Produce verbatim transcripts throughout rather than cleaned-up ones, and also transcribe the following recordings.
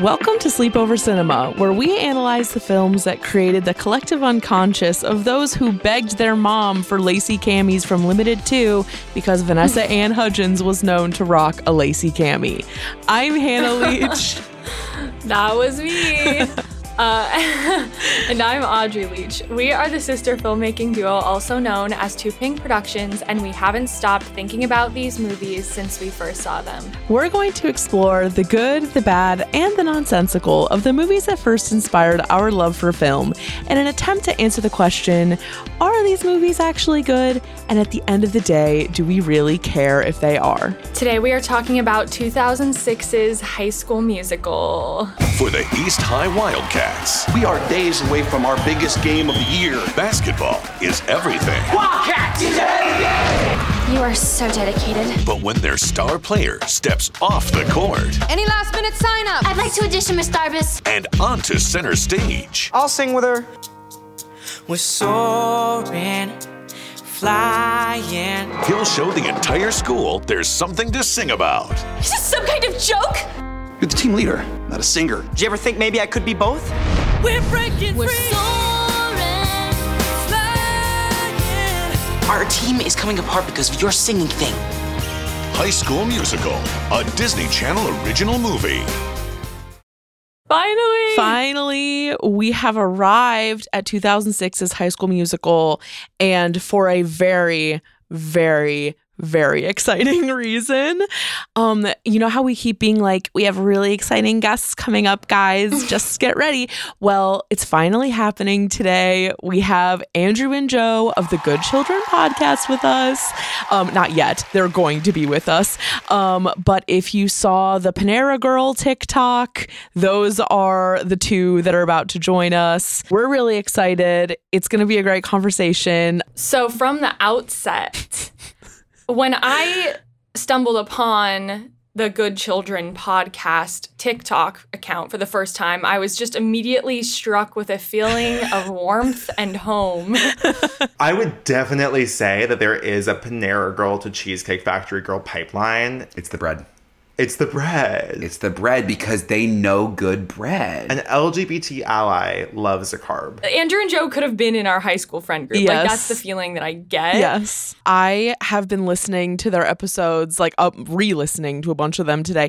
Welcome to Sleepover Cinema, where we analyze the films that created the collective unconscious of those who begged their mom for lacy camis from Limited two because Vanessa Ann Hudgens was known to rock a lacy cami. I'm Hannah Leach. That was me. Uh, and I'm Audrey Leach. We are the sister filmmaking duo also known as Two Pink Productions, and we haven't stopped thinking about these movies since we first saw them. We're going to explore the good, the bad, and the nonsensical of the movies that first inspired our love for film in an attempt to answer the question, are these movies actually good? And at the end of the day, do we really care if they are? Today we are talking about two thousand six's High School Musical. For the East High Wildcats. We are days away from our biggest game of the year. Basketball is everything. Wildcats is everything! You are so dedicated. But when their star player steps off the court... Any last-minute sign-up? I'd like to audition, Miss Darbus. And onto center stage... I'll sing with her. We're soaring, flying... He'll show the entire school there's something to sing about. Is this some kind of joke? You're the team leader, not a singer. Did you ever think maybe I could be both? We're breaking We're free. Soaring, flying. Our team is coming apart because of your singing thing. High School Musical, a Disney Channel original movie. Finally! Finally, we have arrived at two thousand six's High School Musical, and for a very, very... very exciting reason. Um, you know how we keep being like, we have really exciting guests coming up, guys. Just get ready. Well, it's finally happening today. We have Andrew and Joe of the Good Children podcast with us. Um, not yet. They're going to be with us. Um, but if you saw the Panera Girl TikTok, those are the two that are about to join us. We're really excited. It's going to be a great conversation. So from the outset... When I stumbled upon the Good Children podcast TikTok account for the first time, I was just immediately struck with a feeling of warmth and home. I would definitely say that there is a Panera Girl to Cheesecake Factory Girl pipeline. It's the bread. It's the bread. It's the bread because they know good bread. An L G B T ally loves a carb. Andrew and Joe could have been in our high school friend group. Yes. Like, that's the feeling that I get. Yes. I have been listening to their episodes, like uh, re-listening to a bunch of them today.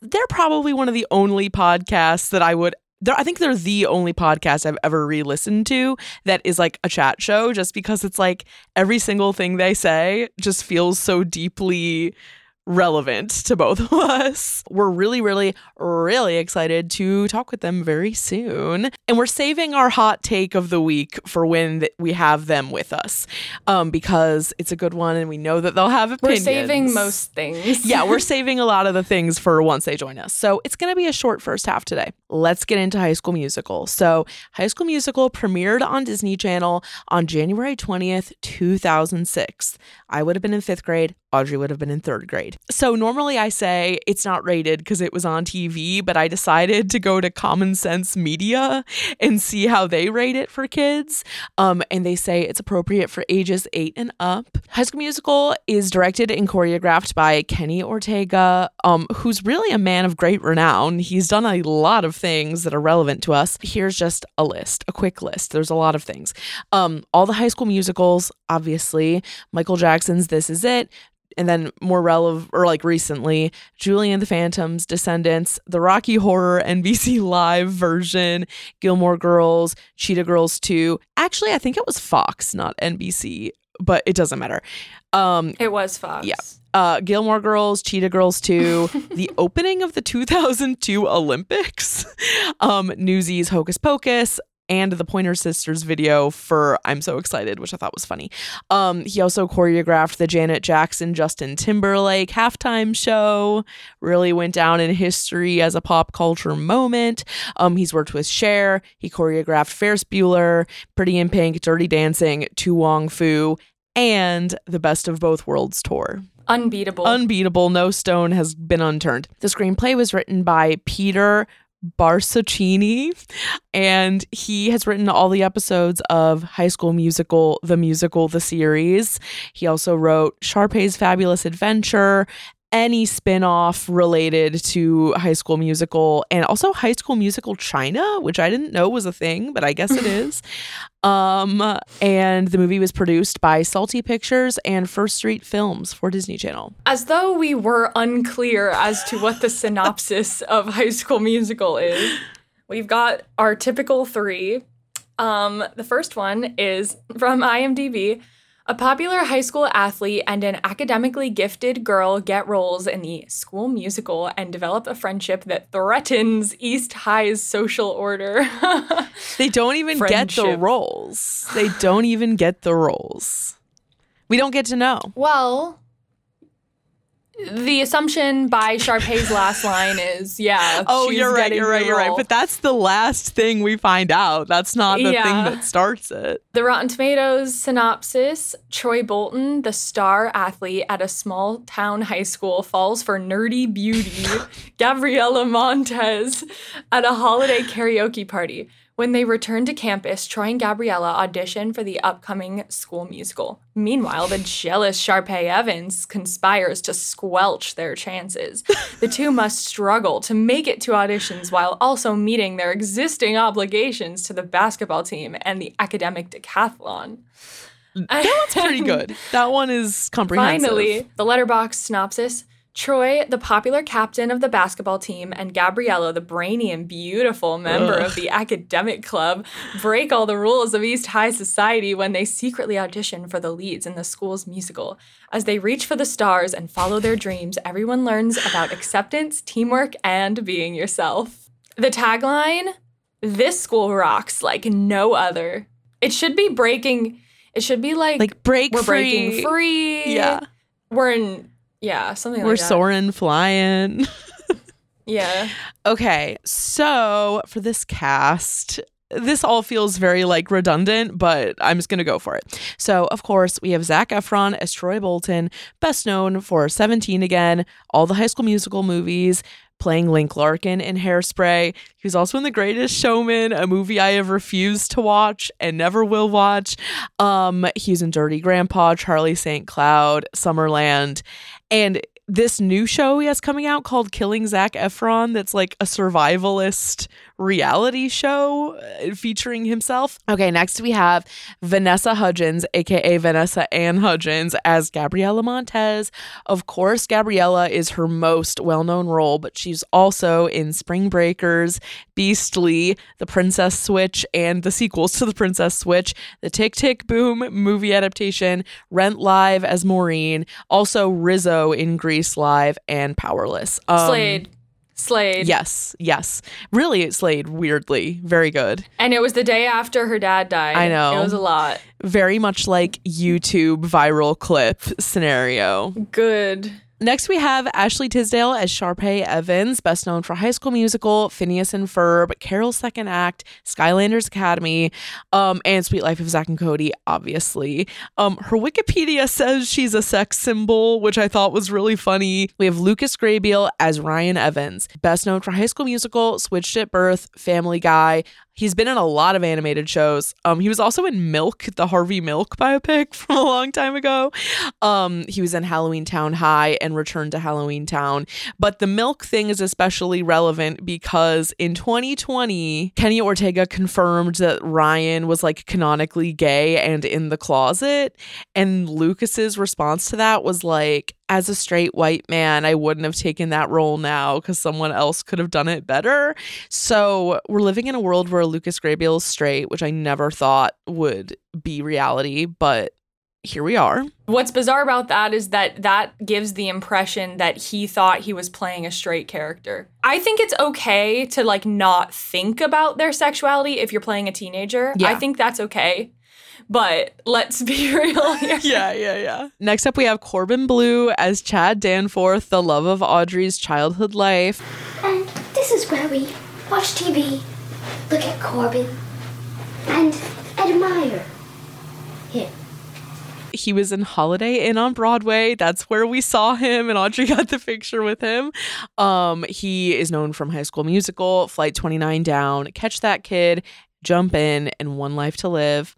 They're probably one of the only podcasts that I would I think they're the only podcast I've ever re-listened to that is like a chat show, just because it's like every single thing they say just feels so deeply... relevant to both of us. We're really, really, really excited to talk with them very soon. And we're saving our hot take of the week for when th- we have them with us um, because it's a good one and we know that they'll have opinions. We're saving most things. Yeah, we're saving a lot of the things for once they join us. So it's going to be a short first half today. Let's get into High School Musical. So High School Musical premiered on Disney Channel on January twentieth, two thousand six. I would have been in fifth grade. Audrey would have been in third grade. So normally I say it's not rated because it was on T V, but I decided to go to Common Sense Media and see how they rate it for kids. Um, and they say it's appropriate for ages eight and up. High School Musical is directed and choreographed by Kenny Ortega, um, who's really a man of great renown. He's done a lot of things that are relevant to us. Here's just a list, a quick list. There's a lot of things. Um, all the High School Musicals, obviously. Michael Jackson's This Is It. And then more relevant, or like recently, Julie and the Phantoms, Descendants, the Rocky Horror N B C Live version, Gilmore Girls, Cheetah Girls two. Actually, I think it was Fox, not N B C, but it doesn't matter. Um, it was Fox. Yeah. Uh, Gilmore Girls, Cheetah Girls two, the opening of the two thousand two Olympics, um, Newsies, Hocus Pocus, and the Pointer Sisters video for I'm So Excited, which I thought was funny. Um, he also choreographed the Janet Jackson, Justin Timberlake halftime show. Really went down in history as a pop culture moment. Um, he's worked with Cher. He choreographed Ferris Bueller, Pretty in Pink, Dirty Dancing, Too Wong Fu, and the Best of Both Worlds tour. Unbeatable. Unbeatable. No stone has been unturned. The screenplay was written by Peter Barsaccini, and he has written all the episodes of High School Musical, the musical, the series. He also wrote Sharpay's Fabulous Adventure any spin-off related to High School Musical, and also High School Musical China, which I didn't know was a thing, but I guess it is. Um, and the movie was produced by Salty Pictures and First Street Films for Disney Channel. As though we were unclear as to what the synopsis of High School Musical is, we've got our typical three. Um, the first one is from IMDb. A popular high school athlete and an academically gifted girl get roles in the school musical and develop a friendship that threatens East High's social order. They don't even friendship. get the roles. They don't even get the roles. We don't get to know. Well, the assumption by Sharpay's last line is, yeah, oh, she's you're right, you're right, you're right. But that's the last thing we find out. That's not the yeah. thing that starts it. The Rotten Tomatoes synopsis: Troy Bolton, the star athlete at a small town high school, falls for nerdy beauty Gabriela Montez at a holiday karaoke party. When they return to campus, Troy and Gabriella audition for the upcoming school musical. Meanwhile, the jealous Sharpay Evans conspires to squelch their chances. The two must struggle to make it to auditions while also meeting their existing obligations to the basketball team and the academic decathlon. That one's pretty good. That one is comprehensive. Finally, the Letterboxd synopsis: Troy, the popular captain of the basketball team, and Gabriella, the brainy and beautiful member Ugh. of the academic club, break all the rules of East High society when they secretly audition for the leads in the school's musical. As they reach for the stars and follow their dreams, everyone learns about acceptance, teamwork, and being yourself. The tagline: this school rocks like no other. It should be breaking, it should be like, like break we're free. breaking free. Yeah. We're in... Yeah, something like We're that. We're soaring, flying. Yeah. Okay, so for this cast, this all feels very, like, redundant, but I'm just going to go for it. So, of course, we have Zac Efron as Troy Bolton, best known for seventeen Again, all the High School Musical movies, playing Link Larkin in Hairspray. He was also in The Greatest Showman, a movie I have refused to watch and never will watch. Um, he was in Dirty Grandpa, Charlie Saint Cloud, Summerland. And this new show he has coming out called Killing Zac Efron, that's like a survivalist reality show featuring himself. Okay, next we have Vanessa Hudgens, a k a. Vanessa Ann Hudgens, as Gabriela Montez. Of course, Gabriela is her most well-known role, but she's also in Spring Breakers, Beastly, The Princess Switch, and the sequels to The Princess Switch, the Tick Tick Boom movie adaptation, Rent Live as Maureen, also Rizzo in Greece Live, and Powerless. Um, Slayed. Slayed. Yes, yes. Really, it Slayed, weirdly. Very good. And it was the day after her dad died. I know. It was a lot. Very much like YouTube viral clip scenario. Good. Next, we have Ashley Tisdale as Sharpay Evans, best known for High School Musical, Phineas and Ferb, Carol's Second Act, Skylanders Academy, um, and Suite Life of Zack and Cody, obviously. Um, her Wikipedia says she's a sex symbol, which I thought was really funny. We have Lucas Grabeel as Ryan Evans, best known for High School Musical, Switched at Birth, Family Guy. He's been in a lot of animated shows. Um, he was also in Milk, the Harvey Milk biopic from a long time ago. Um, he was in Halloween Town High and Return to Halloween Town. But the Milk thing is especially relevant because in twenty twenty, Kenny Ortega confirmed that Ryan was like canonically gay and in the closet. And Lucas's response to that was like, as a straight white man, I wouldn't have taken that role now because someone else could have done it better. So we're living in a world where Lucas Grabeel is straight, which I never thought would be reality, but here we are. What's bizarre about that is that that gives the impression that he thought he was playing a straight character. I think it's okay to like not think about their sexuality if you're playing a teenager. Yeah. I think that's okay. But let's be real here. Yeah, yeah, yeah. Next up, we have Corbin Bleu as Chad Danforth, the love of Audrey's childhood life. And this is where we watch T V, look at Corbin, and admire him. He was in Holiday Inn on Broadway. That's where we saw him, and Audrey got the picture with him. Um, he is known from High School Musical, Flight twenty-nine Down, Catch That Kid, Jump In, and One Life to Live.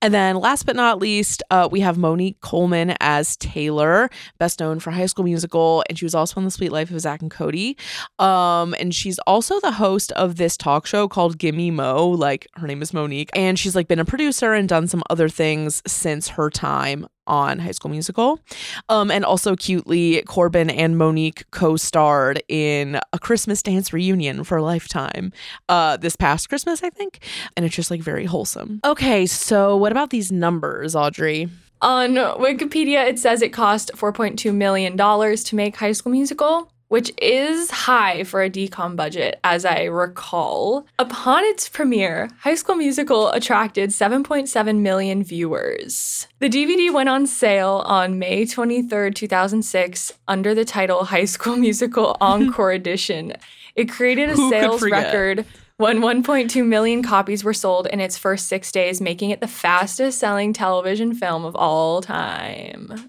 And then last but not least, uh, we have Monique Coleman as Taylor, best known for High School Musical. And she was also on The Suite Life of Zack and Cody. Um, and she's also the host of this talk show called Gimme Mo. Like, her name is Monique. And she's like been a producer and done some other things since her time on High School Musical. Um, and also cutely, Corbin and Monique co-starred in A Christmas Dance Reunion for Lifetime uh, this past Christmas, I think. And it's just like very wholesome. Okay, so what about these numbers, Audrey? On Wikipedia, it says it cost four point two million dollars to make High School Musical, which is high for a D COM budget, as I recall. Upon its premiere, High School Musical attracted seven point seven million viewers. The D V D went on sale on May twenty-third, two thousand six, under the title High School Musical Encore Edition. It created a Who sales record when one point two million copies were sold in its first six days, making it the fastest-selling television film of all time. Yep.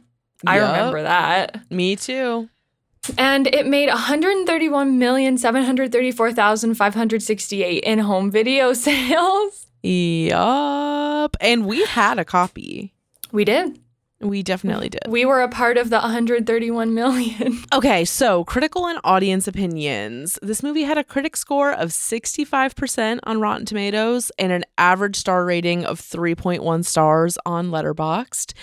I remember that. Me too. And it made one hundred thirty-one million, seven hundred thirty-four thousand, five hundred sixty-eight in home video sales. Yup. And we had a copy. We did. We definitely did. We were a part of the one hundred thirty-one million. Okay, so critical and audience opinions. This movie had a critic score of sixty-five percent on Rotten Tomatoes and an average star rating of three point one stars on Letterboxd.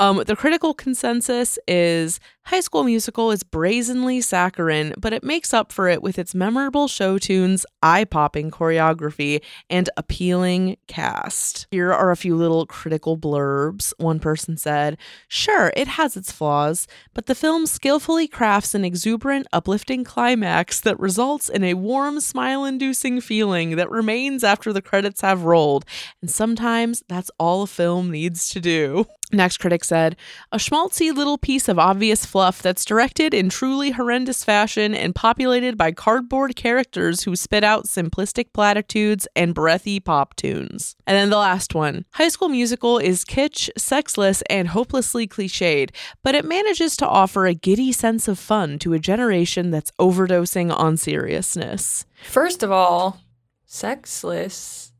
Um, the critical consensus is High School Musical is brazenly saccharine, but it makes up for it with its memorable show tunes, eye-popping choreography, and appealing cast. Here are a few little critical blurbs. One person said, "Sure, it has its flaws, but the film skillfully crafts an exuberant, uplifting climax that results in a warm, smile-inducing feeling that remains after the credits have rolled. And sometimes that's all a film needs to do." Next critic said, "A schmaltzy little piece of obvious fluff that's directed in truly horrendous fashion and populated by cardboard characters who spit out simplistic platitudes and breathy pop tunes." And then the last one, "High School Musical is kitsch, sexless, and hopelessly cliched, but it manages to offer a giddy sense of fun to a generation that's overdosing on seriousness." First of all, sexless.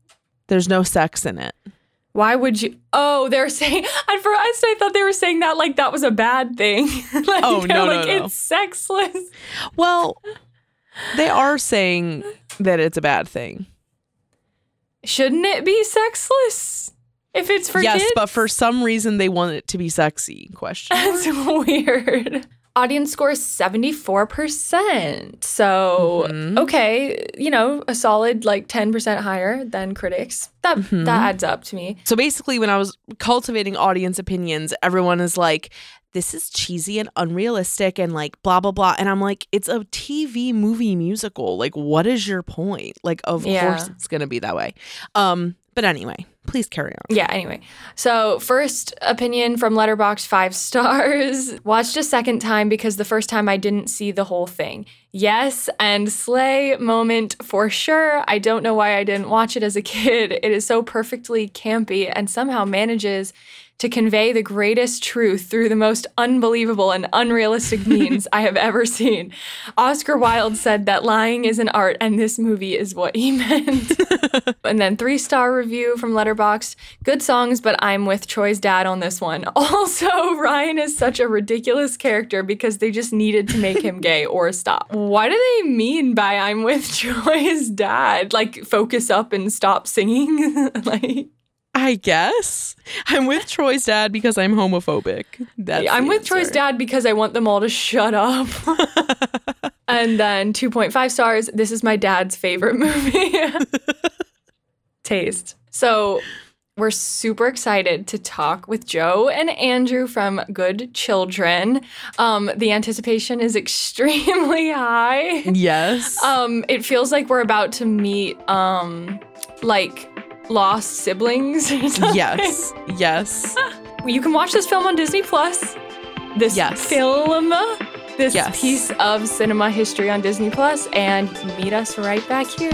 There's no sex in it. Why would you? Oh, they're saying, at first I thought they were saying that like that was a bad thing. like, oh, no, like, no, no. It's sexless. Well, they are saying that it's a bad thing. Shouldn't it be sexless if it's for yes, kids? Yes, but for some reason they want it to be sexy. Question. That's weird. Audience score is seventy-four percent. So, mm-hmm. okay, you know, a solid like ten percent higher than critics. That mm-hmm. that adds up to me. So basically when I was cultivating audience opinions, everyone is like, this is cheesy and unrealistic and like blah, blah, blah. And I'm like, it's a T V movie musical. Like, what is your point? Like, of yeah. course it's going to be that way. Um, but anyway. Please carry on. Yeah, anyway. So first opinion from Letterboxd, five stars. Watched a second time because the first time I didn't see the whole thing. Yes, and slay moment for sure. I don't know why I didn't watch it as a kid. It is so perfectly campy and somehow manages to convey the greatest truth through the most unbelievable and unrealistic means I have ever seen. Oscar Wilde said that lying is an art, and this movie is what he meant. And then three-star review from Letterboxd. Good songs, but I'm with Troy's dad on this one. Also, Ryan is such a ridiculous character because they just needed to make him gay or stop. What do they mean by I'm with Troy's dad? Like, focus up and stop singing? like... I guess. I'm with Troy's dad because I'm homophobic. That's I'm with answer. Troy's dad because I want them all to shut up. And then two point five stars. This is my dad's favorite movie. Taste. So we're super excited to talk with Joe and Andrew from Good Children. Um, the anticipation is extremely high. Yes. Um, it feels like we're about to meet, um, like... lost siblings or something. Yes, yes. You can watch this film on Disney Plus. This yes. film, this yes. piece of cinema history on Disney Plus, and meet us right back here.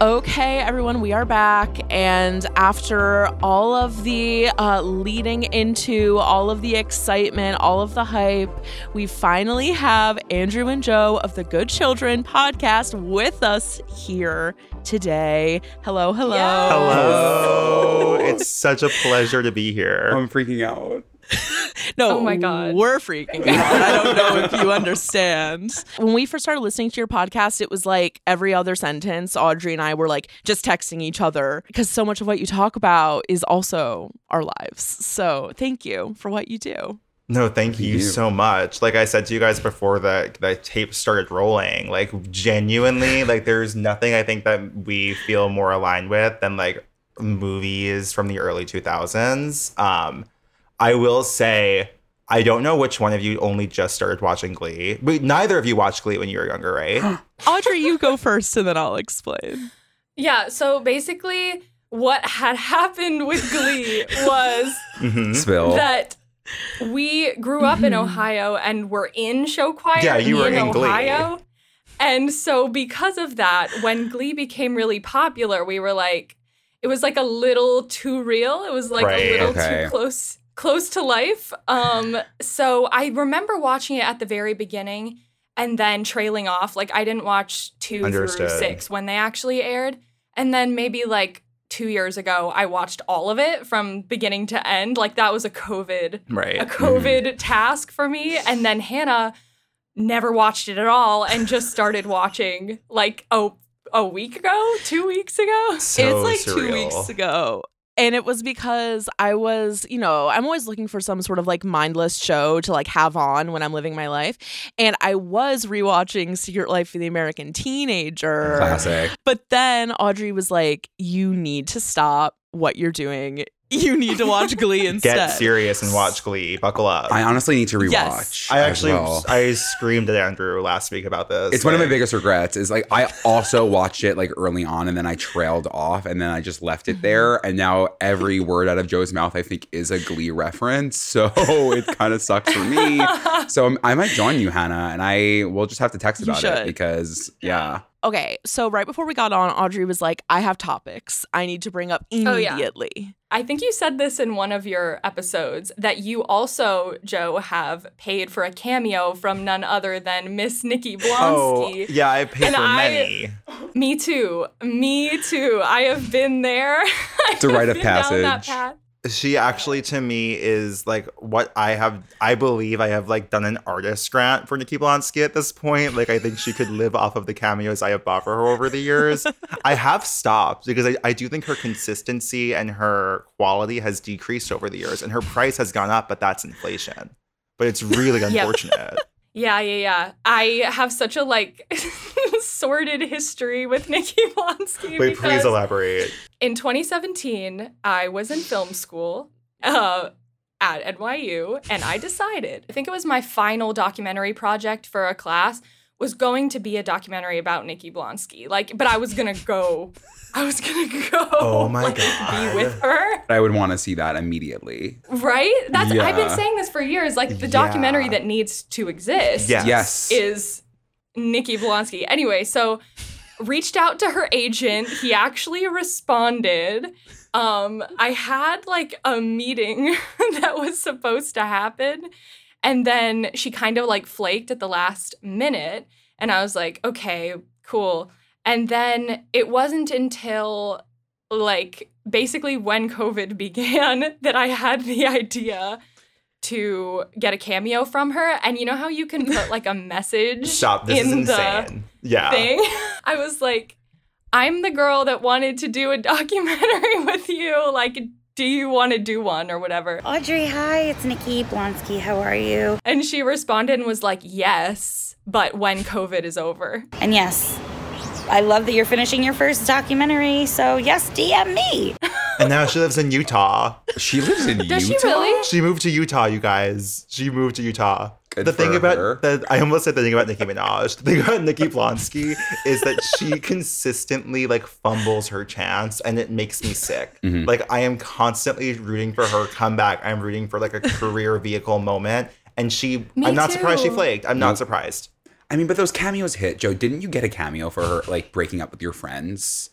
Okay, everyone, we are back, and after all of the uh, leading into, all of the excitement, all of the hype, we finally have Andrew and Joe of the Good Children podcast with us here today. Hello, hello. Yes. Hello. It's such a pleasure to be here. I'm freaking out. No, oh my God. We're freaking out. I don't know if you understand. When we first started listening to your podcast, it was like every other sentence, Audrey and I were like just texting each other because so much of what you talk about is also our lives. So thank you for what you do. No, thank, thank you, you so much. Like I said to you guys before that the tape started rolling, like genuinely, like there's nothing I think that we feel more aligned with than like movies from the early two thousands. Um, I will say, I don't know which one of you only just started watching Glee. But neither of you watched Glee when you were younger, right? Audrey, you go first and then I'll explain. Yeah, so basically what had happened with Glee was mm-hmm. that we grew up mm-hmm. in Ohio and were in show choir. Yeah, you were in, in Ohio. Glee. And so because of that, when Glee became really popular, we were like, it was like a little too real. It was like right. a little okay. too close. Close to life. Um, so I remember watching it at the very beginning and then trailing off. Like, I didn't watch two Understood. through six when they actually aired. And then maybe, like, two years ago, I watched all of it from beginning to end. Like, that was a COVID, right. a COVID mm-hmm. task for me. And then Hannah never watched it at all and just started watching, like, oh, a week ago? Two weeks ago? So it's, like, surreal. two weeks ago. And it was because I was, you know, I'm always looking for some sort of like mindless show to like have on when I'm living my life. And I was rewatching Secret Life of the American Teenager. Classic. But then Audrey was like, you need to stop what you're doing. You need to watch Glee instead. Get serious and watch Glee. Buckle up. I honestly need to rewatch. Yes. I actually, well. I screamed at Andrew last week about this. It's like, one of my biggest regrets is like, I also watched it like early on and then I trailed off and then I just left it there. And now every word out of Joe's mouth, I think, is a Glee reference. So it kind of sucks for me. So I might join you, Hannah, and I will just have to text about it because, yeah. Okay, so right before we got on, Audrey was like, I have topics I need to bring up immediately. Oh, yeah. I think you said this in one of your episodes, that you also, Joe, have paid for a cameo from none other than Miss Nikki Blonsky. Oh, yeah, I paid and for I, many. Me too. Me too. I have been there. It's a rite of passage. Down that path. She actually, to me, is like what I have, I believe I have like done an artist grant for Nikki Blonsky at this point. Like, I think she could live off of the cameos I have bought for her over the years. I have stopped because I, I do think her consistency and her quality has decreased over the years and her price has gone up, but that's inflation. But it's really unfortunate. Yeah, yeah, yeah. I have such a, like, sordid history with Nikki Blonsky. Wait, please elaborate. In twenty seventeen, I was in film school uh, at N Y U, and I decided, I think it was my final documentary project for a class, was going to be a documentary about Nikki Blonsky. Like, but I was going to go. I was going to go. Oh, my like, God. Be with her. I would want to see that immediately. Right? That's yeah. I've been saying this for years. Like, the documentary yeah. that needs to exist yes. Yes. is Nikki Blonsky. Anyway, so reached out to her agent. He actually responded. Um, I had, like, a meeting that was supposed to happen. And then she kind of, like, flaked at the last minute. And I was like, okay, cool. And then it wasn't until, like, basically when COVID began that I had the idea to get a cameo from her. And you know how you can put, like, a message Stop, this in is insane. The yeah. thing? I was like, I'm the girl that wanted to do a documentary with you, like, do you want to do one or whatever? Audrey, hi, it's Nikki Blonsky. How are you? And she responded and was like, yes, but when COVID is over. And yes, I love that you're finishing your first documentary, so yes, D M me. And now she lives in Utah. She lives in Does Utah? Does she really? She moved to Utah, you guys. She moved to Utah. Good the thing about the, I almost said the thing about Nicki Minaj. The thing about Nikki Blonsky is that she consistently like fumbles her chance, and it makes me sick. Mm-hmm. Like I am constantly rooting for her comeback. I'm rooting for like a career vehicle moment, and she. Me I'm not too. surprised she flaked. I'm not surprised. I mean, but those cameos hit. Joe, didn't you get a cameo for her like breaking up with your friends?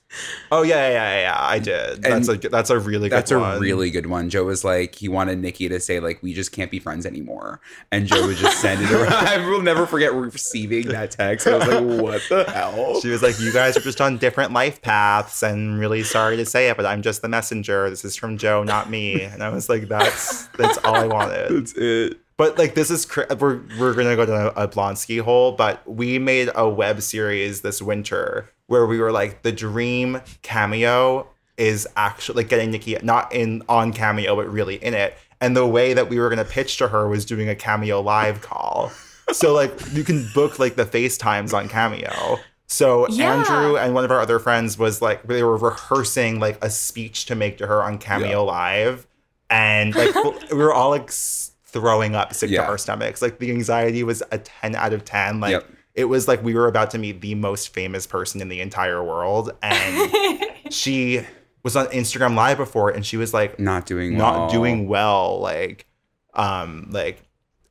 Oh yeah, yeah, yeah, yeah. I did. And that's a that's a really good that's one. That's a really good one. Joe was like, he wanted Nikki to say like, we just can't be friends anymore, and Joe would just send it around. I will never forget receiving that text. I was like, what the hell? She was like, you guys are just on different life paths, and really sorry to say it, but I'm just the messenger. This is from Joe, not me. And I was like, that's that's all I wanted. That's it. But like this is cr- we're we're gonna go down a, a Blonsky hole. But we made a web series this winter where we were like, the dream cameo is actually like getting Nikki not in on Cameo, but really in it. And the way that we were gonna pitch to her was doing a Cameo live call. So like you can book like the FaceTimes on Cameo. So yeah. Andrew and one of our other friends was like, they were rehearsing like a speech to make to her on Cameo yeah. live, and like we were all like. throwing up sick yeah. to our stomachs. Like the anxiety was a ten out of ten. Like yep. it was like we were about to meet the most famous person in the entire world. And she was on Instagram Live before, and she was like not doing not well. doing well. Like, um, like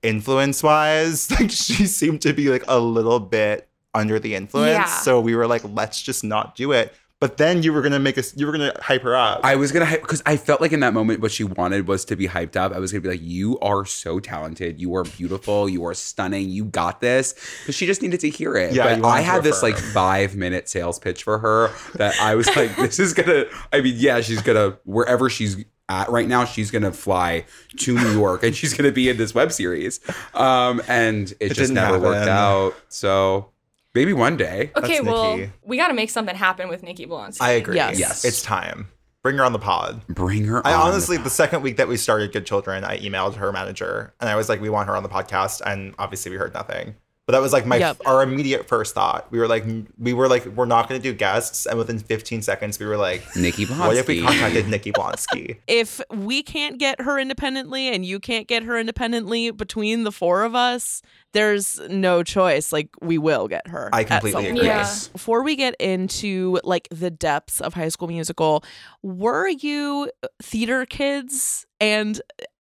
influence wise, like she seemed to be like a little bit under the influence. Yeah. So we were like, let's just not do it. But then you were gonna make us. You were gonna hype her up. I was gonna hype because I felt like in that moment what she wanted was to be hyped up. I was gonna be like, "You are so talented. You are beautiful. You are stunning. You got this." Because she just needed to hear it. Yeah, but I had this her. like five minute sales pitch for her that I was like, "This is gonna." I mean, yeah, she's gonna wherever she's at right now, she's gonna fly to New York and she's gonna be in this web series. Um, and it, it just never happen. worked out. So. Maybe one day. Okay, That's well, Nikki. We got to make something happen with Nikki Blonsky. I agree. Yes. yes. It's time. Bring her on the pod. Bring her I on. I honestly, the, the second week that we started Good Children, I emailed her manager and I was like, we want her on the podcast. And obviously we heard nothing. But that was like my yep. our immediate first thought. We were like, we were like, we're not going to do guests. And within fifteen seconds, we were like, Nikki Blonsky. What if we contacted Nikki Blonsky? If we can't get her independently and you can't get her independently between the four of us, there's no choice. Like, we will get her. I completely agree. Yeah. Before we get into like the depths of High School Musical, were you theater kids? And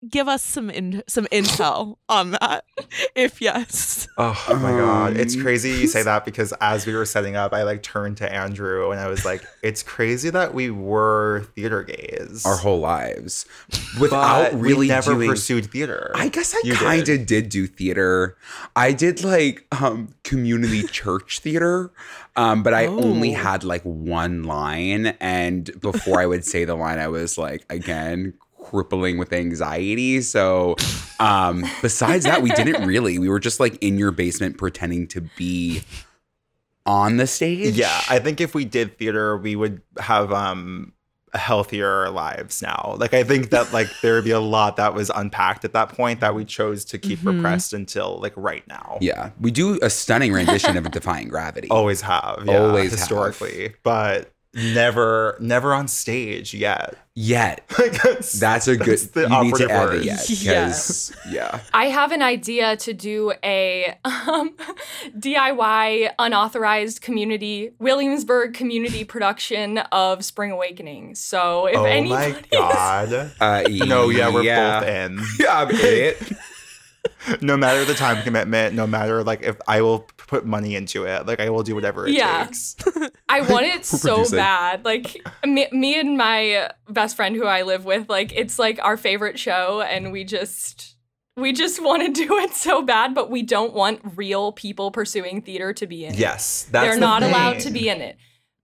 give us some in, some intel on that, if yes. Oh, oh my God. It's crazy you say that because as we were setting up, I like turned to Andrew and I was like, it's crazy that we were theater gays. Our whole lives. Without but really we never doing, pursued theater. I guess I kind of did. did do theater. I did like um, community church theater. Um, but I oh. only had like one line. And before I would say the line, I was like, again, crippling with anxiety. So um besides that, we didn't really. We were just like in your basement pretending to be on the stage. Yeah, I think if we did theater, we would have um healthier lives now. Like I think that like there would be a lot that was unpacked at that point that we chose to keep mm-hmm. repressed until like right now. Yeah, we do a stunning rendition of Defying Gravity. Always have. Yeah, always historically have. But Never, never on stage yet. Yet. that's, that's a good, that's the you need to add it yet. Yes. Yeah. I have an idea to do a um, D I Y unauthorized community, Williamsburg community production of Spring Awakening. So if oh anybody... Oh my God. uh, no, yeah, we're yeah. both in. Yeah, I'm in it. No matter the time commitment, no matter, like, if I will put money into it, like, I will do whatever it yeah. takes. I want it so bad. Like, me, me and my best friend who I live with, like, it's, like, our favorite show, and we just... We just want to do it so bad, but we don't want real people pursuing theater to be in it. Yes, that's They're the not thing. allowed to be in it,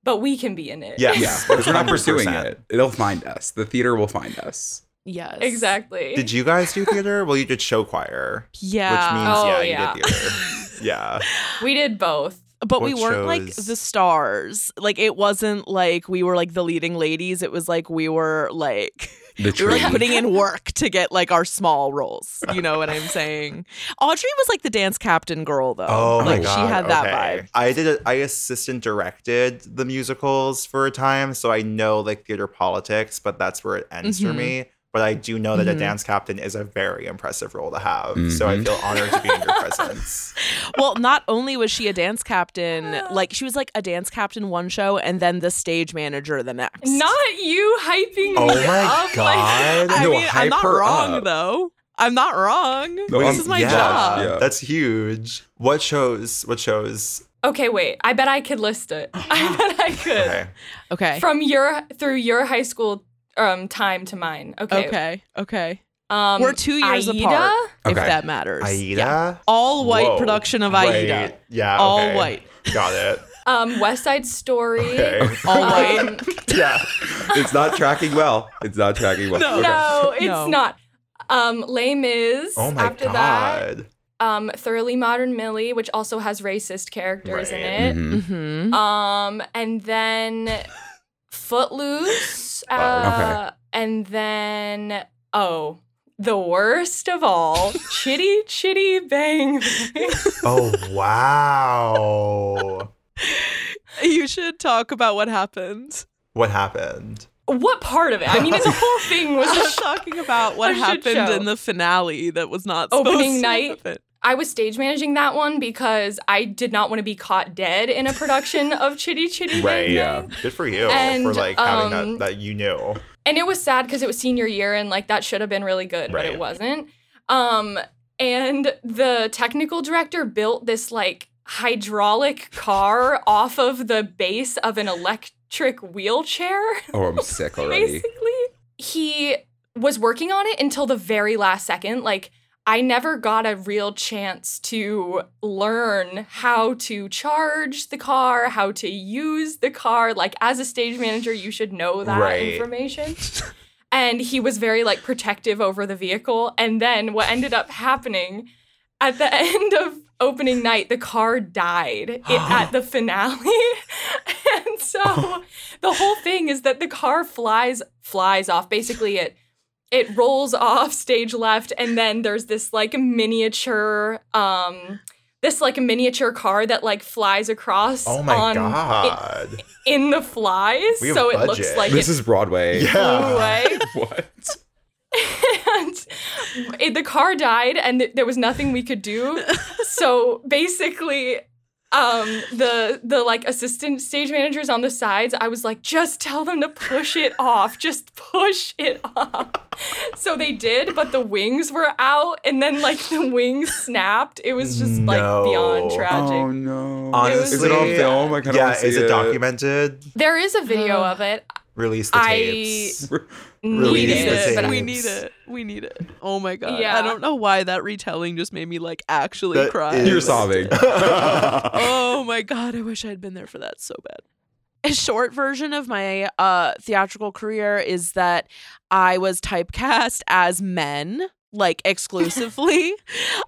but we can be in it. Yes, yes. Because we're not pursuing it. It'll find us. The theater will find us. Yes. Exactly. Did you guys do theater? Well, you did show choir. Yeah. Which means, oh, yeah, you yeah. did theater. Yeah. We did both. But what we weren't shows? like the stars. Like, it wasn't like we were like the leading ladies. It was like we were like, the we were like putting in work to get like our small roles. You know what I'm saying? Audrey was like the dance captain girl, though. Oh, like, my God. She had that okay. vibe. I did. A, I assistant directed the musicals for a time. So I know like theater politics, but that's where it ends mm-hmm. for me. But I do know that mm-hmm. a dance captain is a very impressive role to have. Mm-hmm. So I feel honored to be in your presence. Well, not only was she a dance captain, like she was like a dance captain one show and then the stage manager the next. Not you hyping oh me my up. God. Like, I no, mean, I'm not wrong up. though. I'm not wrong. No, this um, is my yeah, job. Yeah. That's huge. What shows? What shows? Okay, wait. I bet I could list it. I bet I could. Okay. okay. From your through your high school Um, time to mine. Okay. Okay. Okay. Um, We're two years Aida? apart, okay. if that matters. Aida? Yeah. All white Whoa. production of Aida. Right. Yeah. All okay. white. Got it. Um, West Side Story. Okay. All white. Um, yeah. It's not tracking well. It's not tracking well. No, okay. no it's no. not. Um, Les Mis. Oh my after God. That. Um, Thoroughly Modern Millie, which also has racist characters right. in it. Mm-hmm. Mm-hmm. Um, and then... Footloose, uh, okay. and then, oh, the worst of all, Chitty Chitty Bang Bang. Oh, wow. You should talk about what happened. What happened? What part of it? I mean, the whole thing was just talking about what happened in the finale that was not supposed Opening to night. happen. I was stage managing that one because I did not want to be caught dead in a production of Chitty Chitty Bang Right, Bang. yeah. Good for you and, for, like, having um, that, that you knew. And it was sad because it was senior year and, like, that should have been really good, right. but it wasn't. Um, and the technical director built this, like, hydraulic car off of the base of an electric wheelchair. Oh, I'm sick already. Basically. He was working on it until the very last second, like, I never got a real chance to learn how to charge the car, how to use the car. Like, as a stage manager, you should know that right. information. And he was very, like, protective over the vehicle. And then what ended up happening at the end of opening night, the car died it, at the finale. And so the whole thing is that the car flies, flies off. Basically, it... It rolls off stage left, and then there's this, like, miniature, um, this, like, a miniature car that, like, flies across. Oh, my on God. It, in the flies. We have so budget. It looks like This it, is Broadway. Yeah. Away. What? And it, the car died, and th- there was nothing we could do. So, basically... Um, the, the like, assistant stage managers on the sides, I was like, just tell them to push it off. Just push it off. So they did, but the wings were out, and then, like, the wings snapped. It was just, no. like, beyond tragic. Oh, no. Honestly, was, is it on film? I kind of yeah, is it, it documented? There is a video uh, of it. Release the tapes. I Release need it. The tapes. We need it. We need it. Oh my God. Yeah. I don't know why that retelling just made me like actually that cry. Is. You're sobbing. Oh my God. I wish I had been there for that so bad. A short version of my uh, theatrical career is that I was typecast as men. Like exclusively,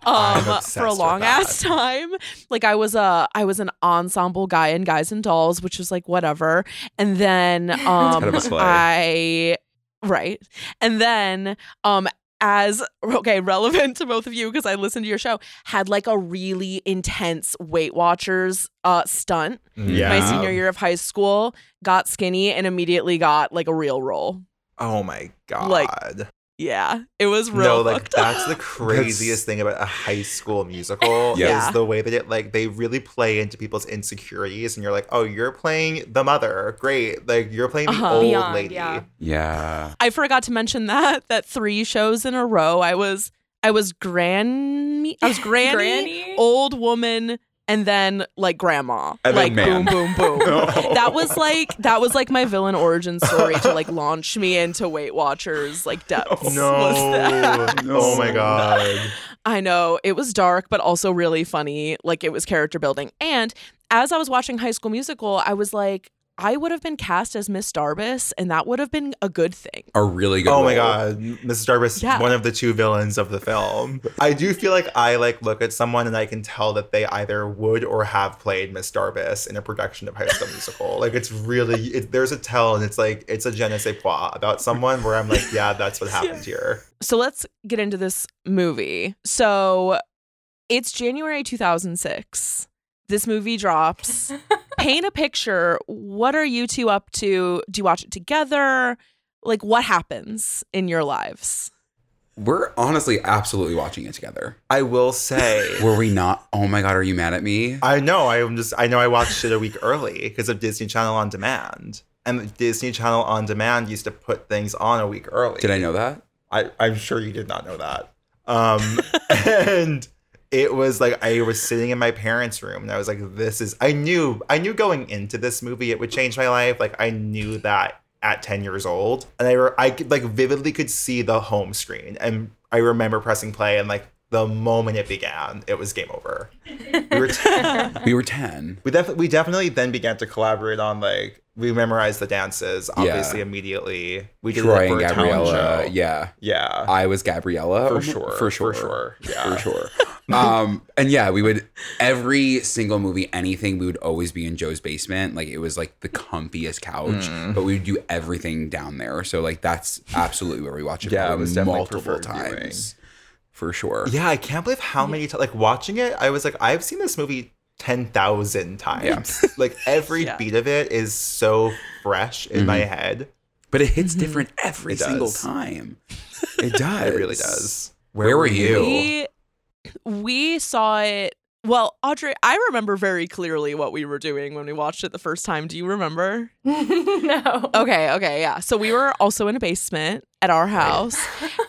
um, for a long ass time. Like I was a, I was an ensemble guy in Guys and Dolls, which was like whatever. And then um, kind of I, right. And then um, as, okay, relevant to both of you because I listened to your show, had like a really intense Weight Watchers uh, stunt yeah. my senior year of high school, got skinny and immediately got like a real role. Oh my God. Like, yeah, it was real. No, like that's the craziest thing about a high school musical yeah. is the way that it like they really play into people's insecurities, and you're like, oh, you're playing the mother, great, like you're playing the uh-huh. old Beyond, lady. Yeah. yeah, I forgot to mention that that three shows in a row, I was I was granny, I was granny, granny? old woman. And then like grandma, and like boom, boom, boom. no. That was like that was like my villain origin story to like launch me into Weight Watchers like depths. No, no. Oh my God. I know it was dark, but also really funny. Like it was character building. And as I was watching High School Musical, I was like, I would have been cast as Miss Darbus, and that would have been a good thing. A really good. Oh my role. God, Miss Darbus, yeah. one of the two villains of the film. I do feel like I like look at someone and I can tell that they either would or have played Miss Darbus in a production of High School Musical. Like it's really it, there's a tell, and it's like it's a je ne sais quoi about someone where I'm like, yeah, that's what happened yeah. here. So let's get into this movie. So it's January two thousand six. This movie drops. Paint a picture. What are you two up to? Do you watch it together? Like, what happens in your lives? We're honestly absolutely watching it together. I will say. Were we not? Oh my God, are you mad at me? I know. I'm just, I know I watched it a week early because of Disney Channel On Demand. And Disney Channel On Demand used to put things on a week early. Did I know that? I, I'm sure you did not know that. Um, and. It was like I was sitting in my parents' room and I was like, this is I knew I knew going into this movie it would change my life. Like I knew that at ten years old. And I re- I could, like vividly could see the home screen. And I remember pressing play and like the moment it began, it was game over. We were ten. we were ten. We definitely we definitely then began to collaborate on like we memorized the dances obviously yeah. immediately. We did Troy and Gabriella. Yeah. Yeah. I was Gabriella. For sure. For sure. For sure. Yeah. For sure. um and yeah we would every single movie anything we would always be in Joe's basement, like it was like the comfiest couch mm. but we would do everything down there, so like that's absolutely where we watch it yeah it was multiple times viewing. For sure yeah I can't believe how many times like watching it I was like I've seen this movie ten thousand times yeah. like every yeah. beat of it is so fresh in mm-hmm. my head, but it hits mm-hmm. different every single time. It does. It really does. Where, where were you, you? We saw it. Well, Audrey, I remember very clearly what we were doing when we watched it the first time. Do you remember? No. Okay. Okay. Yeah. So we were also in a basement at our house.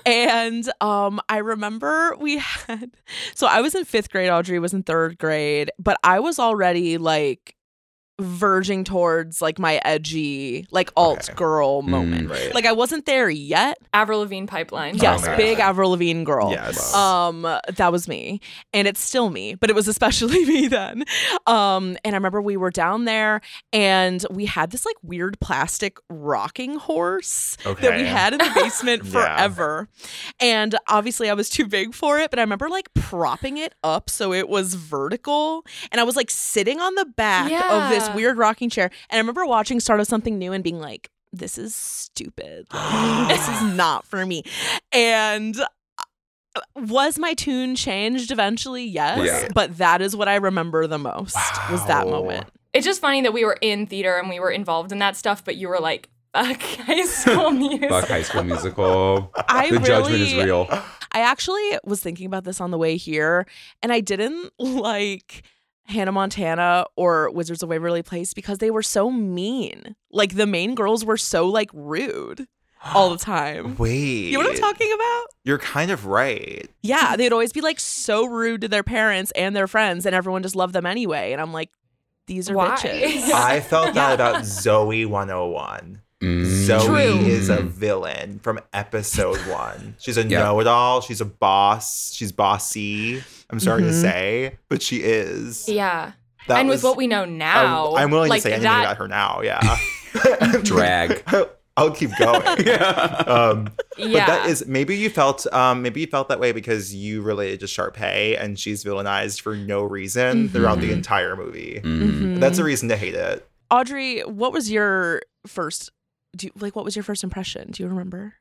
and um, I remember we had. So I was in fifth grade. Audrey was in third grade. But I was already like verging towards like my edgy like alt okay. girl moment. Mm, right. Like I wasn't there yet. Avril Lavigne pipeline. Yes, oh big Avril Lavigne girl. Yes. Um that was me. And it's still me, but it was especially me then. Um and I remember we were down there and we had this like weird plastic rocking horse okay. that we had in the basement forever. Yeah. And obviously I was too big for it, but I remember like propping it up so it was vertical and I was like sitting on the back yeah. of this weird rocking chair, and I remember watching Start of Something New and being like, this is stupid, like, this is not for me. And was my tune changed eventually? Yes yeah. but that is what I remember the most wow. was that moment. It's just funny that we were in theater and we were involved in that stuff, but you were like, fuck High School Musical. Fuck High School Musical. I the really, judgment is real. I actually was thinking about this on the way here, and I didn't like Hannah Montana or Wizards of Waverly Place because they were so mean. Like the main girls were so like rude all the time. Wait. You know what I'm talking about? You're kind of right. Yeah. They'd always be like so rude to their parents and their friends, and everyone just loved them anyway. And I'm like, these are Why? Bitches. I felt that about Zoe one oh one. Mm. Zoe True. Is a villain from episode one. She's a yep. know-it-all. She's a boss. She's bossy. I'm sorry mm-hmm. to say, but she is. Yeah. That and with what we know now. I, I'm willing like to say anything that... about her now. Yeah. Drag. I'll keep going. yeah. Um, yeah. But that is, maybe you felt, um, maybe you felt that way because you related to Sharpay and she's villainized for no reason mm-hmm. throughout the entire movie. Mm-hmm. That's a reason to hate it. Audrey, what was your first, do you, like, what was your first impression? Do you remember?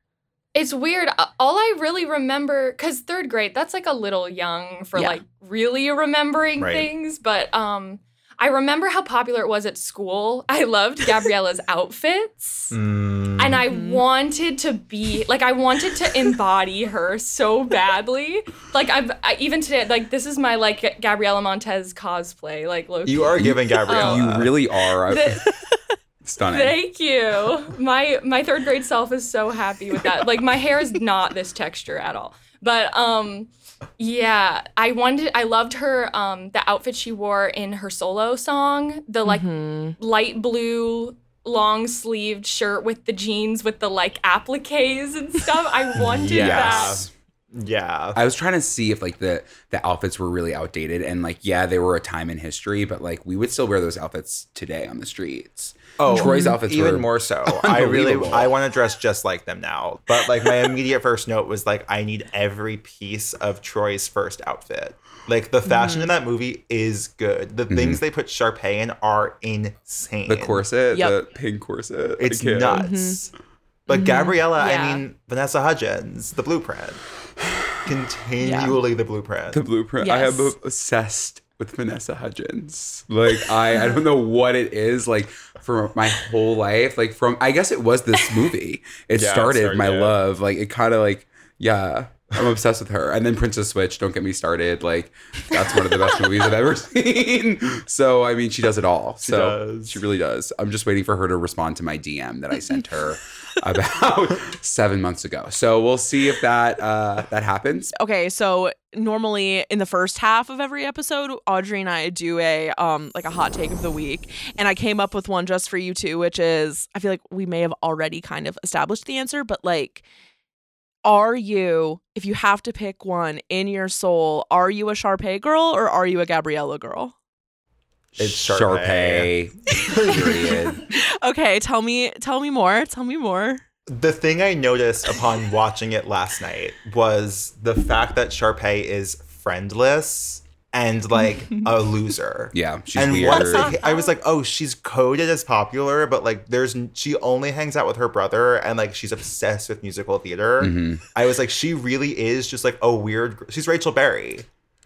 It's weird. All I really remember, because third grade, that's like a little young for yeah. like really remembering right. things. But um, I remember how popular it was at school. I loved Gabriella's outfits. Mm. And I wanted to be, like I wanted to embody her so badly. Like I've, I even today, like this is my like Gabriela Montez cosplay. Like low-key. You are giving Gabriella. Um, you really are. The- Stunning. Thank you. My my third grade self is so happy with that. Like my hair is not this texture at all. But um yeah, I wanted I loved her um the outfit she wore in her solo song, the like mm-hmm. light blue long-sleeved shirt with the jeans with the like appliques and stuff. I wanted yes. that. Yeah. I was trying to see if like the the outfits were really outdated and like yeah, they were a time in history, but like we would still wear those outfits today on the streets. Oh, Troy's outfits even were more so. I really I want to dress just like them now. But like my immediate first note was like I need every piece of Troy's first outfit. Like the fashion mm. in that movie is good. The mm-hmm. things they put Sharpay in are insane. The corset, yep. the pink corset. It's again. nuts. Mm-hmm. But Gabriella, yeah. I mean Vanessa Hudgens, the blueprint. Continually yeah. the blueprint. The blueprint. Yes. I am obsessed with Vanessa Hudgens. Like I, I don't know what it is. Like for my whole life. Like from I guess it was this movie. It, yeah, started, it started my love. Like it kind of like yeah. I'm obsessed with her. And then Princess Switch, don't get me started. Like, that's one of the best movies I've ever seen. So, I mean, she does it all. She so does. She really does. I'm just waiting for her to respond to my D M that I sent her about seven months ago. So we'll see if that uh, that happens. Okay, so normally in the first half of every episode, Audrey and I do a um like a hot take of the week. And I came up with one just for you two, which is, I feel like we may have already kind of established the answer, but like, are you, if you have to pick one in your soul, are you a Sharpay girl or are you a Gabriella girl? It's Sharpay. Period. Okay, tell me, tell me more. Tell me more. The thing I noticed upon watching it last night was the fact that Sharpay is friendless and like a loser. Yeah, she's and weird. Once I, I was like, oh, she's coded as popular, but like there's she only hangs out with her brother and like she's obsessed with musical theater. Mm-hmm. I was like, she really is just like a weird, she's Rachel Berry.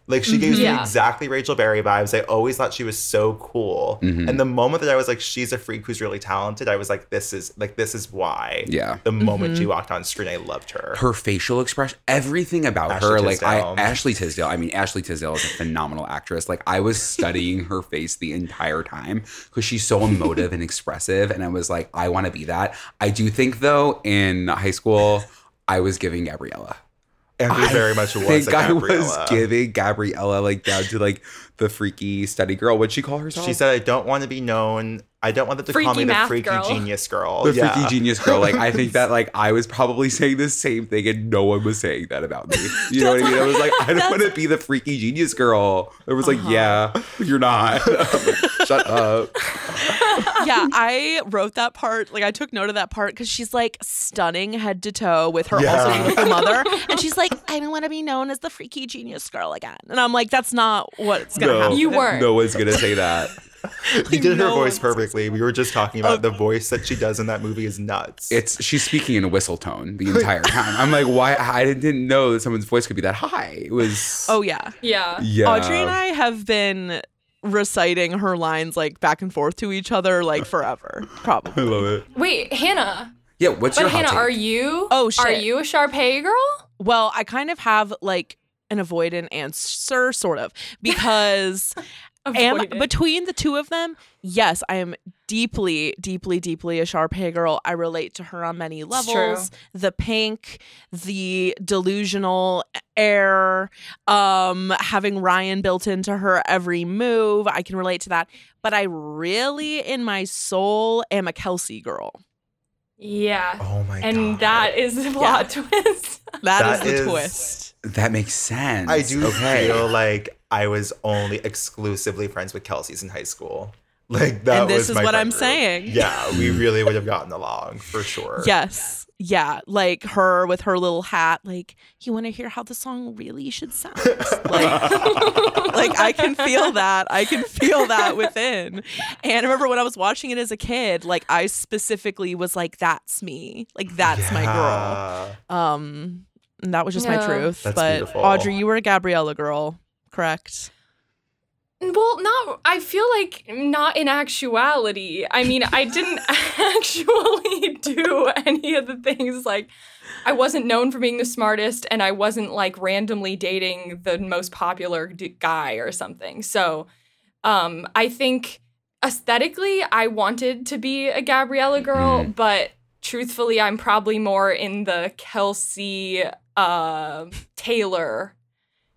Like she gives yeah. me exactly Rachel Berry vibes. I always thought she was so cool. Mm-hmm. And the moment that I was like, she's a freak who's really talented, I was like, this is like, this is why. Yeah. The moment mm-hmm. she walked on screen, I loved her. Her facial expression, everything about Ashley her. Tisdale. Like I, Ashley Tisdale. I mean, Ashley Tisdale is a phenomenal actress. Like I was studying her face the entire time because she's so emotive and expressive. And I was like, I want to be that. I do think though, in high school, I was giving Gabriella. Andrew very much was I think I was giving Gabriella like down to like the freaky study girl. What'd she call herself? She said, I don't want to be known. I don't want them to freaky call me the freaky girl. genius girl. The yeah. freaky genius girl. Like, I think that like I was probably saying the same thing and no one was saying that about me. You know what I mean? I was like, I don't want to be the freaky genius girl. It was uh-huh. like, yeah, you're not. Shut up. Yeah, I wrote that part. Like, I took note of that part because she's like stunning head to toe with her yeah. also beautiful mother. And she's like, I don't want to be known as the freaky genius girl again. And I'm like, that's not what's going to no, happen. You were. No one's going to say that. Like, you did no her voice perfectly. We were just talking about uh, the voice that she does in that movie is nuts. It's she's speaking in a whistle tone the entire time. I'm like, why? I didn't know that someone's voice could be that high. It was. Oh yeah, yeah, yeah. Audrey and I have been reciting her lines like back and forth to each other like forever. Probably. I love it. Wait, Hannah. Yeah, what's but your Hannah? Hot take? Are you? Oh, shit. Are you a Sharpay girl? Well, I kind of have like an avoidant answer, sort of, because. Am, between the two of them, yes, I am deeply, deeply, deeply a Sharpay girl. I relate to her on many levels. The pink, the delusional air, um, having Ryan built into her every move. I can relate to that. But I really, in my soul, am a Kelsey girl. Yeah. Oh my and God. And that is the plot yeah. twist. That, that is the is, twist. That makes sense. I do okay. feel like I was only exclusively friends with Kelsey's in high school. Like that and this was is my what I'm group. saying. Yeah, we really would have gotten along for sure. Yes. Yeah. Like her with her little hat. Like, you want to hear how the song really should sound? Like, like I can feel that. I can feel that within. And I remember when I was watching it as a kid, like I specifically was like, that's me. Like, that's yeah. my girl. Um, and that was just yeah. my truth. That's but beautiful. Audrey, you were a Gabriella girl, correct? Well, not, I feel like not in actuality. I mean, I didn't actually do any of the things. Like, I wasn't known for being the smartest, and I wasn't, like, randomly dating the most popular d- guy or something. So um, I think aesthetically, I wanted to be a Gabriella girl, mm-hmm. but truthfully, I'm probably more in the Kelsey uh, Taylor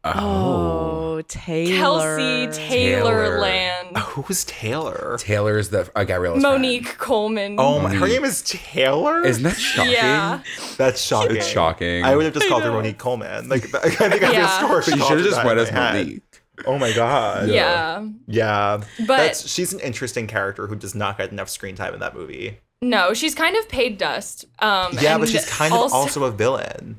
Oh, oh, Taylor. Kelsey Taylor Land. Oh, who's Taylor? Taylor is the uh, Gabriella's Monique friend. Coleman. Oh, my, her name is Taylor? Isn't that shocking? Yeah. That's shocking. It's shocking. I would have just called her Monique Coleman. Like, I think I'd yeah. be a star. You should have just read as Monique. Oh, my God. Yeah. Yeah. But That's, she's an interesting character who does not get enough screen time in that movie. No, she's kind of paid dust. Um, yeah, but she's kind also- of also a villain.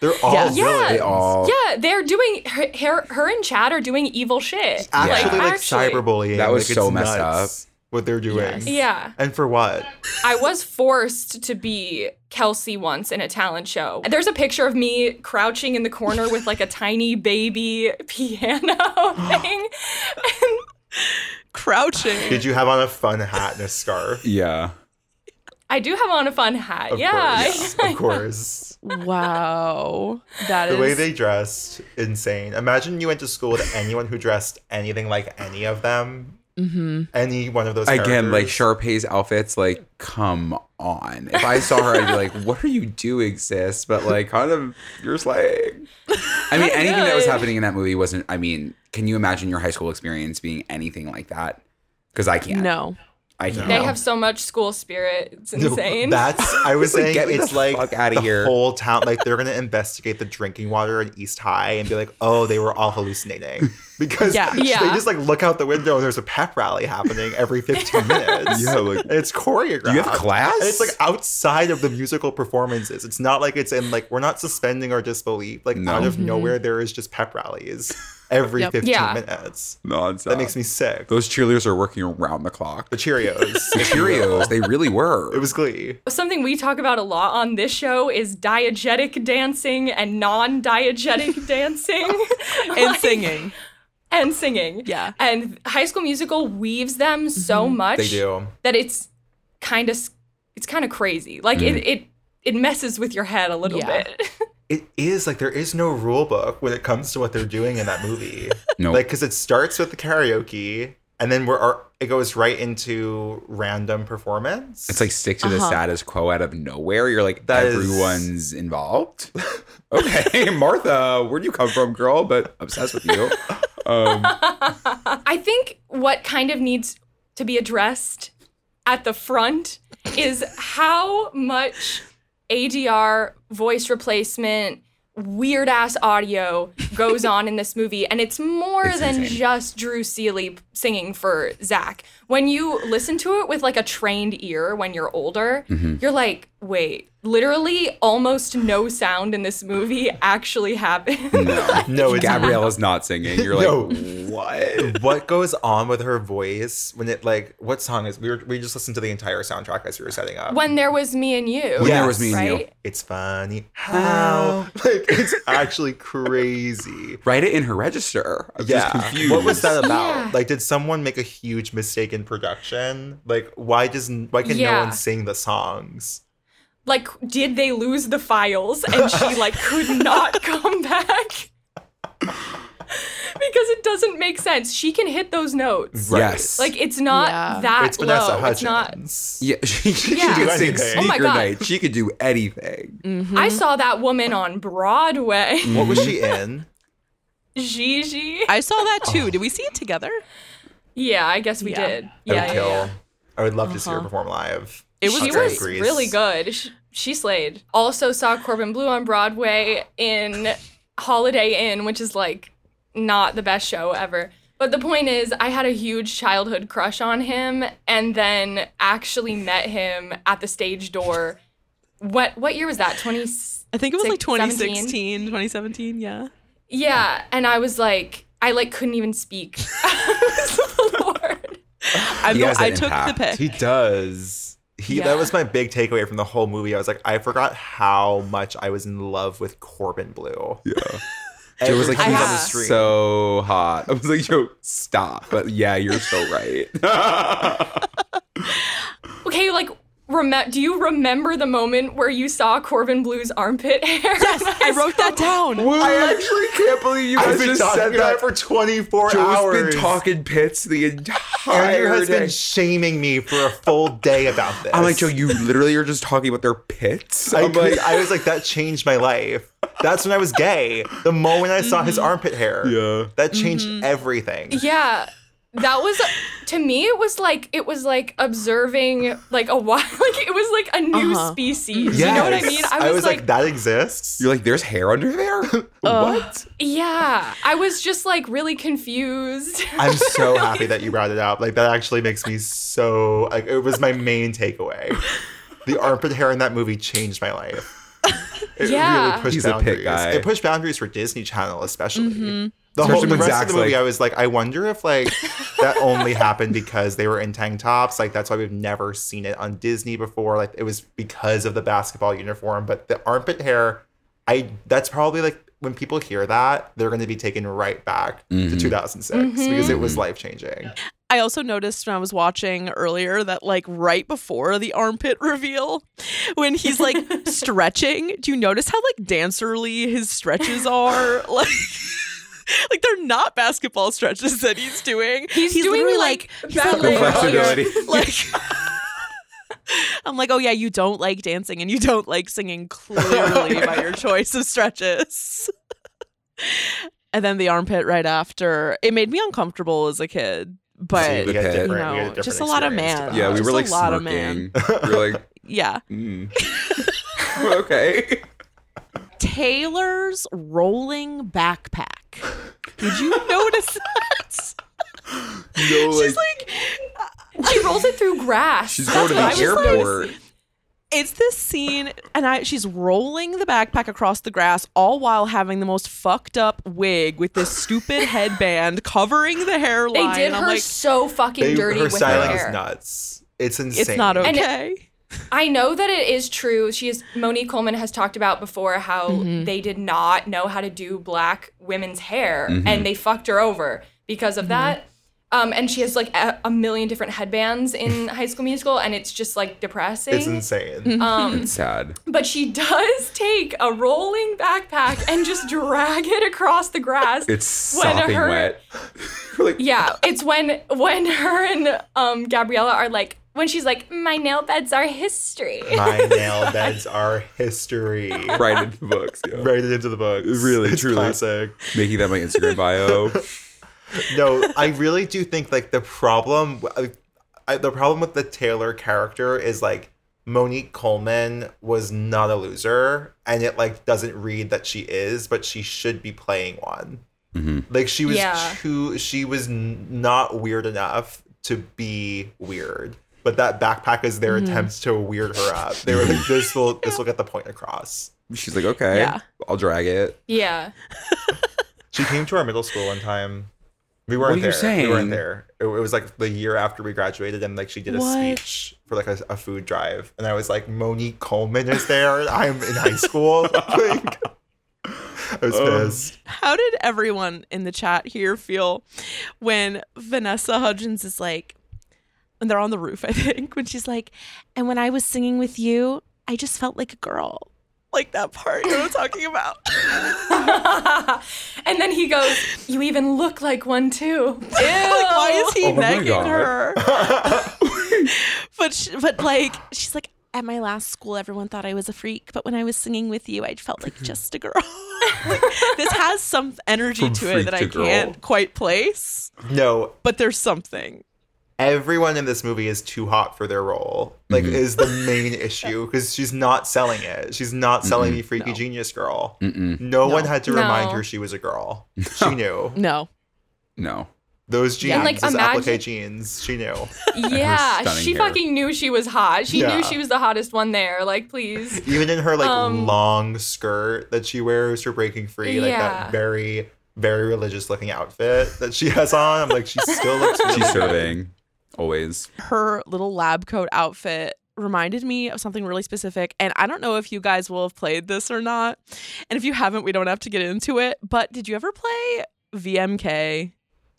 They're all yeah. villains. They all... Yeah, they're doing... Her, her, her and Chad are doing evil shit. Actually, yeah. like, actually. cyberbullying. That was like, so messed up. What they're doing. Yes. Yeah. And for what? I was forced to be Kelsey once in a talent show. There's a picture of me crouching in the corner with, like, a tiny baby piano thing. and crouching. Did you have on a fun hat and a scarf? Yeah. I do have on a fun hat. Of yeah. Course. yeah. Of course. Wow. That the is... The way they dressed, insane. Imagine you went to school with anyone who dressed anything like any of them. Mm-hmm. Any one of those characters. Again, like Sharpay's outfits, like, come on. If I saw her, I'd be like, what are you doing, sis? But, like, kind of, you're slaying. I mean, anything that was happening in that movie wasn't, I mean, can you imagine your high school experience being anything like that? Because I can't. No. I they know. have so much school spirit. It's insane. No, that's, I was like, saying, get me it's the like fuck out of the here. whole town, like they're going to investigate the drinking water in East High and be like, oh, they were all hallucinating. Because yeah. Yeah. they just like look out the window and there's a pep rally happening every fifteen minutes. yeah, like, it's choreographed. Do you have class? And it's like outside of the musical performances. It's not like it's in like, we're not suspending our disbelief. Like no. out of mm-hmm. nowhere, there is just pep rallies. Every yep. fifteen yeah. minutes. Nonstop. That makes me sick. Those cheerleaders are working around the clock. The Cheerios. the Cheerios. They really were. It was Glee. Something we talk about a lot on this show is diegetic dancing and non-diegetic dancing. and like, singing. And singing. Yeah. And High School Musical weaves them mm-hmm. so much. They do. That it's kind of it's kind of crazy. Like mm. it, it, it messes with your head a little yeah. bit. It is, like, there is no rule book when it comes to what they're doing in that movie. No. Nope. Like, because it starts with the karaoke, and then we're our, it goes right into random performance. It's, like, stick to uh-huh. the status quo out of nowhere. You're like, that everyone's is... involved. Okay, Martha, where'd you come from, girl? But obsessed with you. Um. I think what kind of needs to be addressed at the front is how much... A D R, voice replacement, weird-ass audio goes on in this movie. And it's more it's than insane. just Drew Seeley singing for Zac. When you listen to it with, like, a trained ear when you're older, mm-hmm. you're like, wait, literally almost no sound in this movie actually happened. No, like, no it's Gabriella's not. not singing. You're no. like, what? What goes on with her voice when it, like, what song is, we were, we just listened to the entire soundtrack as we were setting up. When There Was Me and You. When yes, There Was Me right? and You. It's funny how. Like, it's actually crazy. Write it in her register. I'm yeah. just confused. What was that about? Yeah. Like, did someone make a huge mistake in production? Like, why does, why can yeah. no one sing the songs? Like, did they lose the files and she, like, could not come back? Because it doesn't make sense. She can hit those notes. Right. Yes. Like, it's not yeah. that it's Vanessa low. Hudgens. It's not. Yeah, she, she yeah. could sing Sneaker oh Night. She could do anything. Mm-hmm. I saw that woman on Broadway. What was she in? Gigi. I saw that, too. Oh. Did we see it together? Yeah, I guess we yeah. did. Yeah, yeah, yeah. I would love uh-huh. to see her perform live. It was, she was really good. She, she slayed. Also saw Corbin Bleu on Broadway in Holiday Inn, which is, like, not the best show ever. But the point is, I had a huge childhood crush on him, and then actually met him at the stage door. What what year was that? twenty I think it was like twenty sixteen, twenty seventeen, yeah. Yeah, and I was like, I like couldn't even speak. the Lord. I, he has an I took impact. the pick. He does. He, yeah. That was my big takeaway from the whole movie. I was like, I forgot how much I was in love with Corbin Bleu. Yeah. It was like, he's yeah. so hot. I was like, yo, stop. But yeah, you're so right. Okay, like, rem- do you remember the moment where you saw Corbin Bleu's armpit hair? Yes, I wrote that down. What? I actually can't believe you guys just said that for twenty-four Joe's hours. Joe's been talking pits the entire day. Andrew has been shaming me for a full day about this. I'm like, Joe, you literally are just talking about their pits? I'm I, could, like, I was like, that changed my life. That's when I was gay. The moment I saw mm-hmm. his armpit hair. Yeah. That changed mm-hmm. everything. Yeah. That was, to me, it was like, it was like observing like a wild, like it was like a new uh-huh. species. Yes. You know what I mean? I was, I was like, like, that exists? You're like, there's hair under there? Uh, what? Yeah. I was just like really confused. I'm so happy that you brought it up. Like, that actually makes me so, like, it was my main takeaway. The armpit hair in that movie changed my life. It yeah. really pushed He's boundaries. A pit guy. It pushed boundaries for Disney Channel, especially. Mm-hmm. The Especially whole the rest Zach's of the movie, like, I was like, I wonder if like that only happened because they were in tank tops. Like, that's why we've never seen it on Disney before. Like, it was because of the basketball uniform, but the armpit hair, I that's probably like when people hear that, they're going to be taken right back mm-hmm. to two thousand six mm-hmm. because it was life changing. I also noticed when I was watching earlier that, like, right before the armpit reveal, when he's, like, stretching, do you notice how, like, dancerly his stretches are? Like, like they're not basketball stretches that he's doing. He's, he's doing, like, like ballet. Flexibility. Like, I'm like, oh, yeah, you don't like dancing and you don't like singing, clearly, by your choice of stretches. And then the armpit right after. It made me uncomfortable as a kid. But you know, a just a lot of man. Yeah, we were like smirking. We were like, yeah. Mm. Okay. Taylor's rolling backpack. Did you notice that? No, like, she's like, she rolls it through grass. She's going to the airport. Like, it's this scene, and I she's rolling the backpack across the grass, all while having the most fucked up wig with this stupid headband covering the hairline. They did her like, so fucking they, dirty her with her hair. Her is nuts. It's insane. It's not okay. It, I know that it is true. She is, Monique Coleman has talked about before how mm-hmm. they did not know how to do black women's hair, mm-hmm. and they fucked her over because of mm-hmm. that. Um, and she has, like, a, a million different headbands in High School Musical, and it's just, like, depressing. It's insane. Um, it's sad. But she does take a rolling backpack and just drag it across the grass. It's sopping her, wet. Like, yeah, it's when when her and um, Gabriella are, like, when she's like, my nail beds are history. My nail beds are history. Right into the books. Yeah. Right into the books. Really, it's truly. Classic. Making that my Instagram bio. No, I really do think, like, the problem I, the problem with the Taylor character is, like, Monique Coleman was not a loser, and it, like, doesn't read that she is, but she should be playing one. Mm-hmm. Like, she was yeah. too, she was not weird enough to be weird, but that backpack is their mm-hmm. attempt to weird her up. They were like, this will this yeah. will get the point across. She's like, okay, yeah. I'll drag it. Yeah. She came to our middle school one time. We weren't what are you there. Saying? We weren't there. It, it was like the year after we graduated, and like she did a what? speech for like a, a food drive, and I was like, Monique Coleman is there. And I'm in high school. Like, I was um, pissed. How did everyone in the chat here feel when Vanessa Hudgens is like, and they're on the roof, I think, when she's like, and when I was singing with you, I just felt like a girl. Like that part you were talking about. And then he goes, you even look like one too. Ew. Like, why is he oh negging her? but, she, but like, she's like, at my last school, everyone thought I was a freak. But when I was singing with you, I felt like just a girl. Like, this has some energy From to it that to I girl. can't quite place. No. But there's something. Everyone in this movie is too hot for their role, like, mm-hmm. is the main issue, because she's not selling it. She's not selling mm-hmm. me freaky no. genius girl. No, no one had to no. remind her she was a girl. She knew. No. No. Those jeans, yeah. like, those imagine- applique jeans, she knew. Yeah, she hair. fucking knew she was hot. She yeah. knew she was the hottest one there. Like, please. Even in her, like, um, long skirt that she wears for Breaking Free, yeah. like, that very, very religious-looking outfit that she has on. I'm like, she still looks really She's serving, always. Her little lab coat outfit reminded me of something really specific, and I don't know if you guys will have played this or not. And if you haven't, we don't have to get into it. But did you ever play V M K?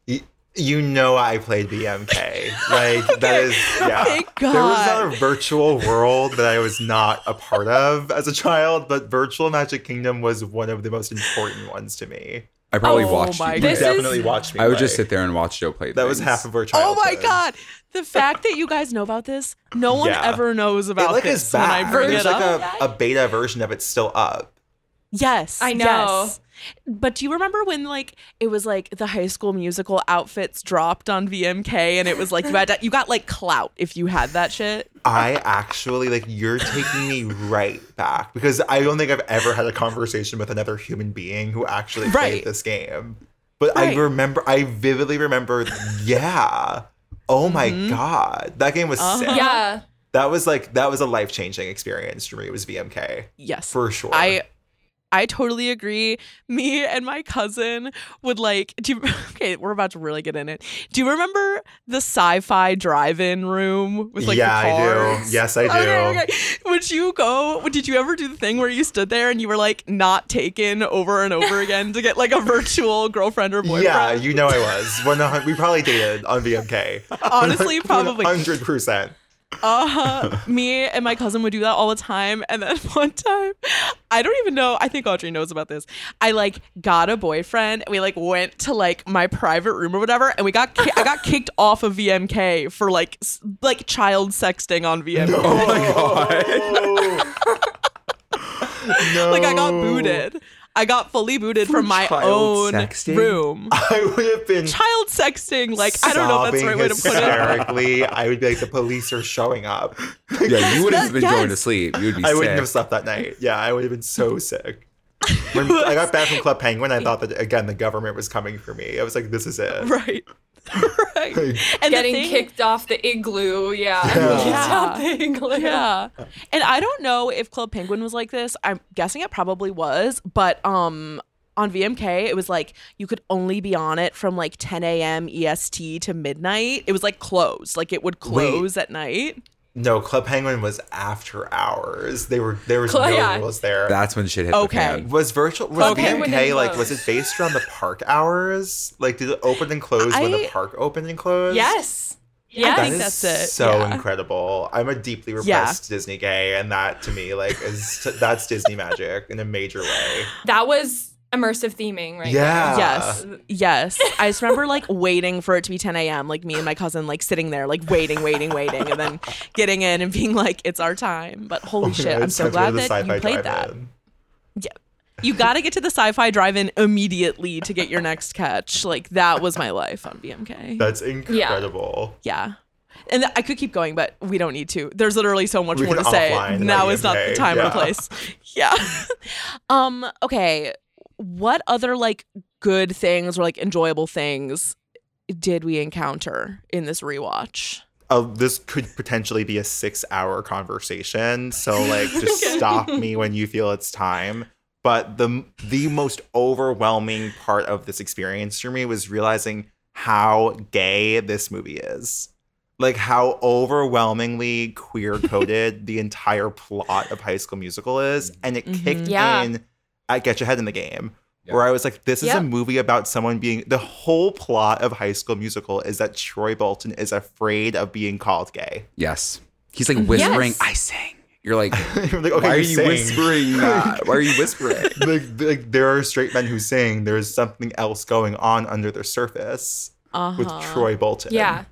E- You know I played V M K. Like, okay. that is, yeah. Thank God. There was not a virtual world that I was not a part of as a child, but Virtual Magic Kingdom was one of the most important ones to me. I probably oh watched you. This definitely is... watched me I would play. Just sit there and watch Joe play That things. Was half of our childhood. Oh, my God. The fact that you guys know about this, no one yeah. ever knows about it, like, this is when I bring There's it like up. There's like a beta version of it still up. Yes. I know. Yes. But do you remember when, like, it was like the High School Musical outfits dropped on V M K, and it was like you had to, you got like clout if you had that shit? I actually, like, you're taking me right back, because I don't think I've ever had a conversation with another human being who actually right. played this game. But right. I remember, I vividly remember, yeah. Oh my mm-hmm. God. That game was uh-huh. sick. Yeah. That was like, that was a life-changing experience for me. It was V M K. Yes. For sure. I I totally agree. Me and my cousin would like, do you, okay, we're about to really get in it. Do you remember the Sci-Fi drive-in room with like yeah, the cars? I do. Yes, I do. Okay, okay. Would you go, did you ever do the thing where you stood there and you were like not taken over and over again to get like a virtual girlfriend or boyfriend? Yeah, you know I was. When, we probably dated on V M K. Honestly, probably. one hundred percent. Uh-huh. Me and my cousin would do that all the time. And then one time, I don't even know, I think Audrey knows about this, I like got a boyfriend, and we like went to like my private room or whatever, and we got ki- I got kicked off of V M K for like s- like child sexting on V M K. No. Oh my God. No. Like I got booted. I got fully booted from, from my own sexting? room. I would have been child sexting. Like, I don't know if that's the right way to put it. Hysterically, I would be like, the police are showing up. Yeah, you wouldn't have been yes. going to sleep. You would be I sick. I wouldn't have slept that night. Yeah, I would have been so sick. When I got back from Club Penguin, I thought that, again, the government was coming for me. I was like, this is it. Right. Right. And getting thing, kicked off the igloo. Yeah. Yeah. Yeah. Off the igloo. Yeah. And I don't know if Club Penguin was like this. I'm guessing it probably was, but um on V M K it was like you could only be on it from like ten a.m. E S T to midnight. It was like closed. Like it would close Wait. at night. No, Club Penguin was after hours. They were there was Club, no yeah. rules there. That's when shit hit okay. the fan. Was virtual was okay. V M K like was it based around the park hours? Like did it open and close I, when the park opened and closed? Yes. Yeah, I think that's it. So yeah. incredible. I'm a deeply repressed yeah. Disney gay, and that to me like is that's Disney magic in a major way. That was immersive theming, right? Yeah. Now. Yes. Yes. I just remember like waiting for it to be ten a.m. Like me and my cousin like sitting there like waiting, waiting, waiting, and then getting in and being like, it's our time. But holy oh shit, God, I'm so glad that you played that. In. Yeah. You got to get to the Sci-Fi drive-in immediately to get your next catch. Like that was my life on V M K. That's incredible. Yeah. yeah. And th- I could keep going, but we don't need to. There's literally so much we more to say. Now is not the time yeah. or place. Yeah. um. Okay. What other like good things or like enjoyable things did we encounter in this rewatch? Oh, this could potentially be a six-hour conversation. So like, just okay. stop me when you feel it's time. But the the most overwhelming part of this experience for me was realizing how gay this movie is. Like how overwhelmingly queer-coded the entire plot of High School Musical is, and it mm-hmm. kicked yeah. in. I Get Your Head in the Game, yeah. where I was like, this is yep. a movie about someone being, the whole plot of High School Musical is that Troy Bolton is afraid of being called gay. Yes. He's like whispering, yes. I sing. You're like, like okay, why, are you sing. Whispering that? Why are you whispering? Like, like there are straight men who sing. There's something else going on under the surface uh-huh. with Troy Bolton. Yeah.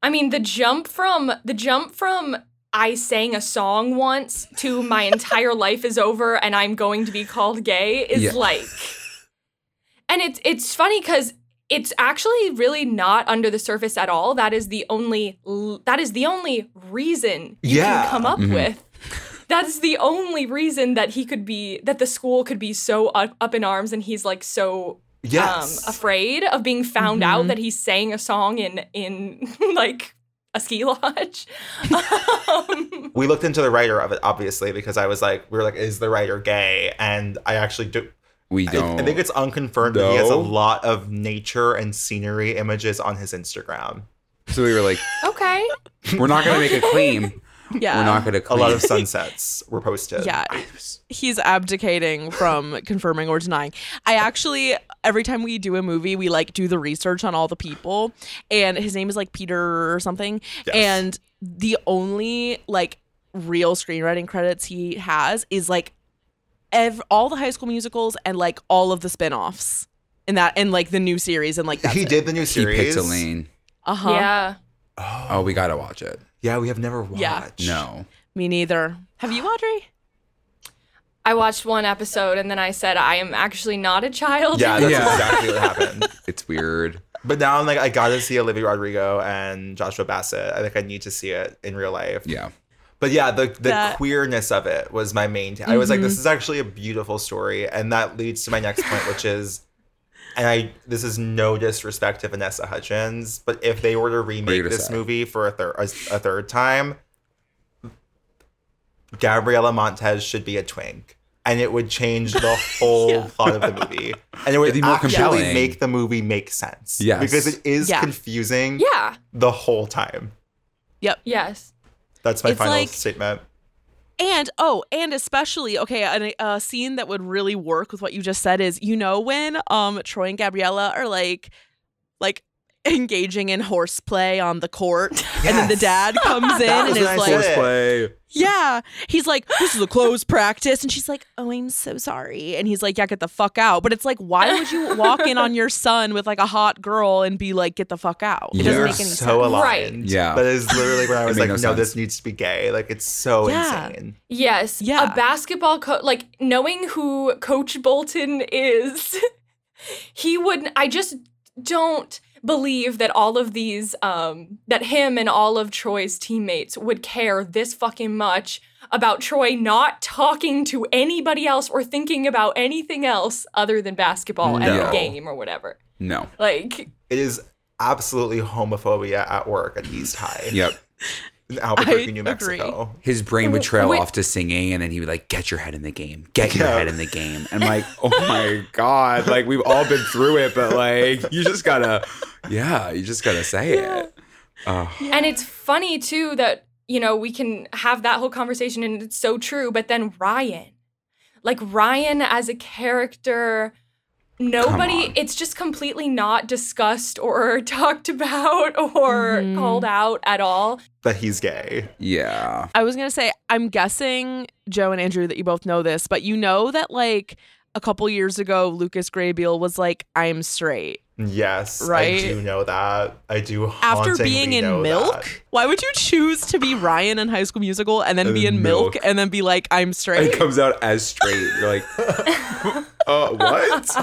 I mean, the jump from, the jump from, I sang a song once to my entire life is over and I'm going to be called gay is yeah. like, and it's it's funny because it's actually really not under the surface at all. That is the only that is the only reason you yeah. can come up mm-hmm. with. That's the only reason that he could be that the school could be so up, up in arms and he's like so yes. um, afraid of being found mm-hmm. out that he sang a song in, in like, a ski lodge. Um, we looked into the writer of it, obviously, because I was like, we were like, is the writer gay? And I actually do. We don't. I, I think it's unconfirmed. No. He has a lot of nature and scenery images on his Instagram. So we were like, okay, we're not going to make a claim. Yeah. We're not going to claim. A lot of sunsets were posted. Yeah. He's abdicating from confirming or denying. I actually, every time we do a movie, we like do the research on all the people. And his name is like Peter or something. Yes. And the only like real screenwriting credits he has is like Ev- all the High School Musicals and like all of the spinoffs and that and like the new series and like that. He it. did the new series. He picked a lane. Uh huh. Yeah. Oh. oh, we gotta watch it. Yeah, we have never watched. Yeah. No. Me neither. Have you, Audrey? I watched one episode and then I said I am actually not a child. Yeah, that's yeah. exactly what happened. It's weird. But now I'm like, I gotta see Olivia Rodrigo and Joshua Bassett. I think I need to see it in real life. Yeah. But yeah, the, the that, queerness of it was my main. T- I was mm-hmm. like, this is actually a beautiful story. And that leads to my next point, which is, and I this is no disrespect to Vanessa Hudgens, but if they were to remake this sad. movie for a, thir- a, a third time, Gabriela Montez should be a twink. And it would change the whole yeah. plot of the movie. And it would be more compelling. Make the movie make sense. Yes. Because it is yeah. confusing yeah. the whole time. Yep. Yes. That's my it's final like, statement. And, oh, and especially, okay, a, a scene that would really work with what you just said is, you know, when um Troy and Gabriella are like, like engaging in horseplay on the court, yes. and then the dad comes in and is nice like, horseplay. Yeah, he's like, this is a closed practice. And she's like, oh, I'm so sorry. And he's like, yeah, get the fuck out. But it's like, why would you walk in on your son with like a hot girl and be like, get the fuck out? It You're doesn't make any so sense. So aligned. Right. Yeah. That is literally when I was like, no, no this needs to be gay. Like, it's so yeah. insane. Yes. Yeah. A basketball coach, like knowing who Coach Bolton is, he wouldn't, I just don't believe that all of these, um, that him and all of Troy's teammates would care this fucking much about Troy not talking to anybody else or thinking about anything else other than basketball no. and the game or whatever. No. Like. It is absolutely homophobia at work at East High. Yep. In Albuquerque, I New Mexico. Agree. His brain would trail Wait. off to singing and then he would like, get your head in the game. Get yeah. your head in the game. And I'm like, oh my God. Like, we've all been through it, but like, you just gotta, yeah, you just gotta say yeah. it. Uh. And it's funny too that, you know, we can have that whole conversation and it's so true, but then Ryan, like Ryan as a character, nobody, it's just completely not discussed or talked about or mm. called out at all. That he's gay. Yeah. I was going to say, I'm guessing, Joe and Andrew, that you both know this, but you know that like a couple years ago, Lucas Grabeel was like, I'm straight. Yes. Right? I do know that. I do hauntingly After being in Milk? That. Why would you choose to be Ryan in High School Musical and then and be in milk. milk and then be like, I'm straight? It comes out as straight. You're like, uh, what?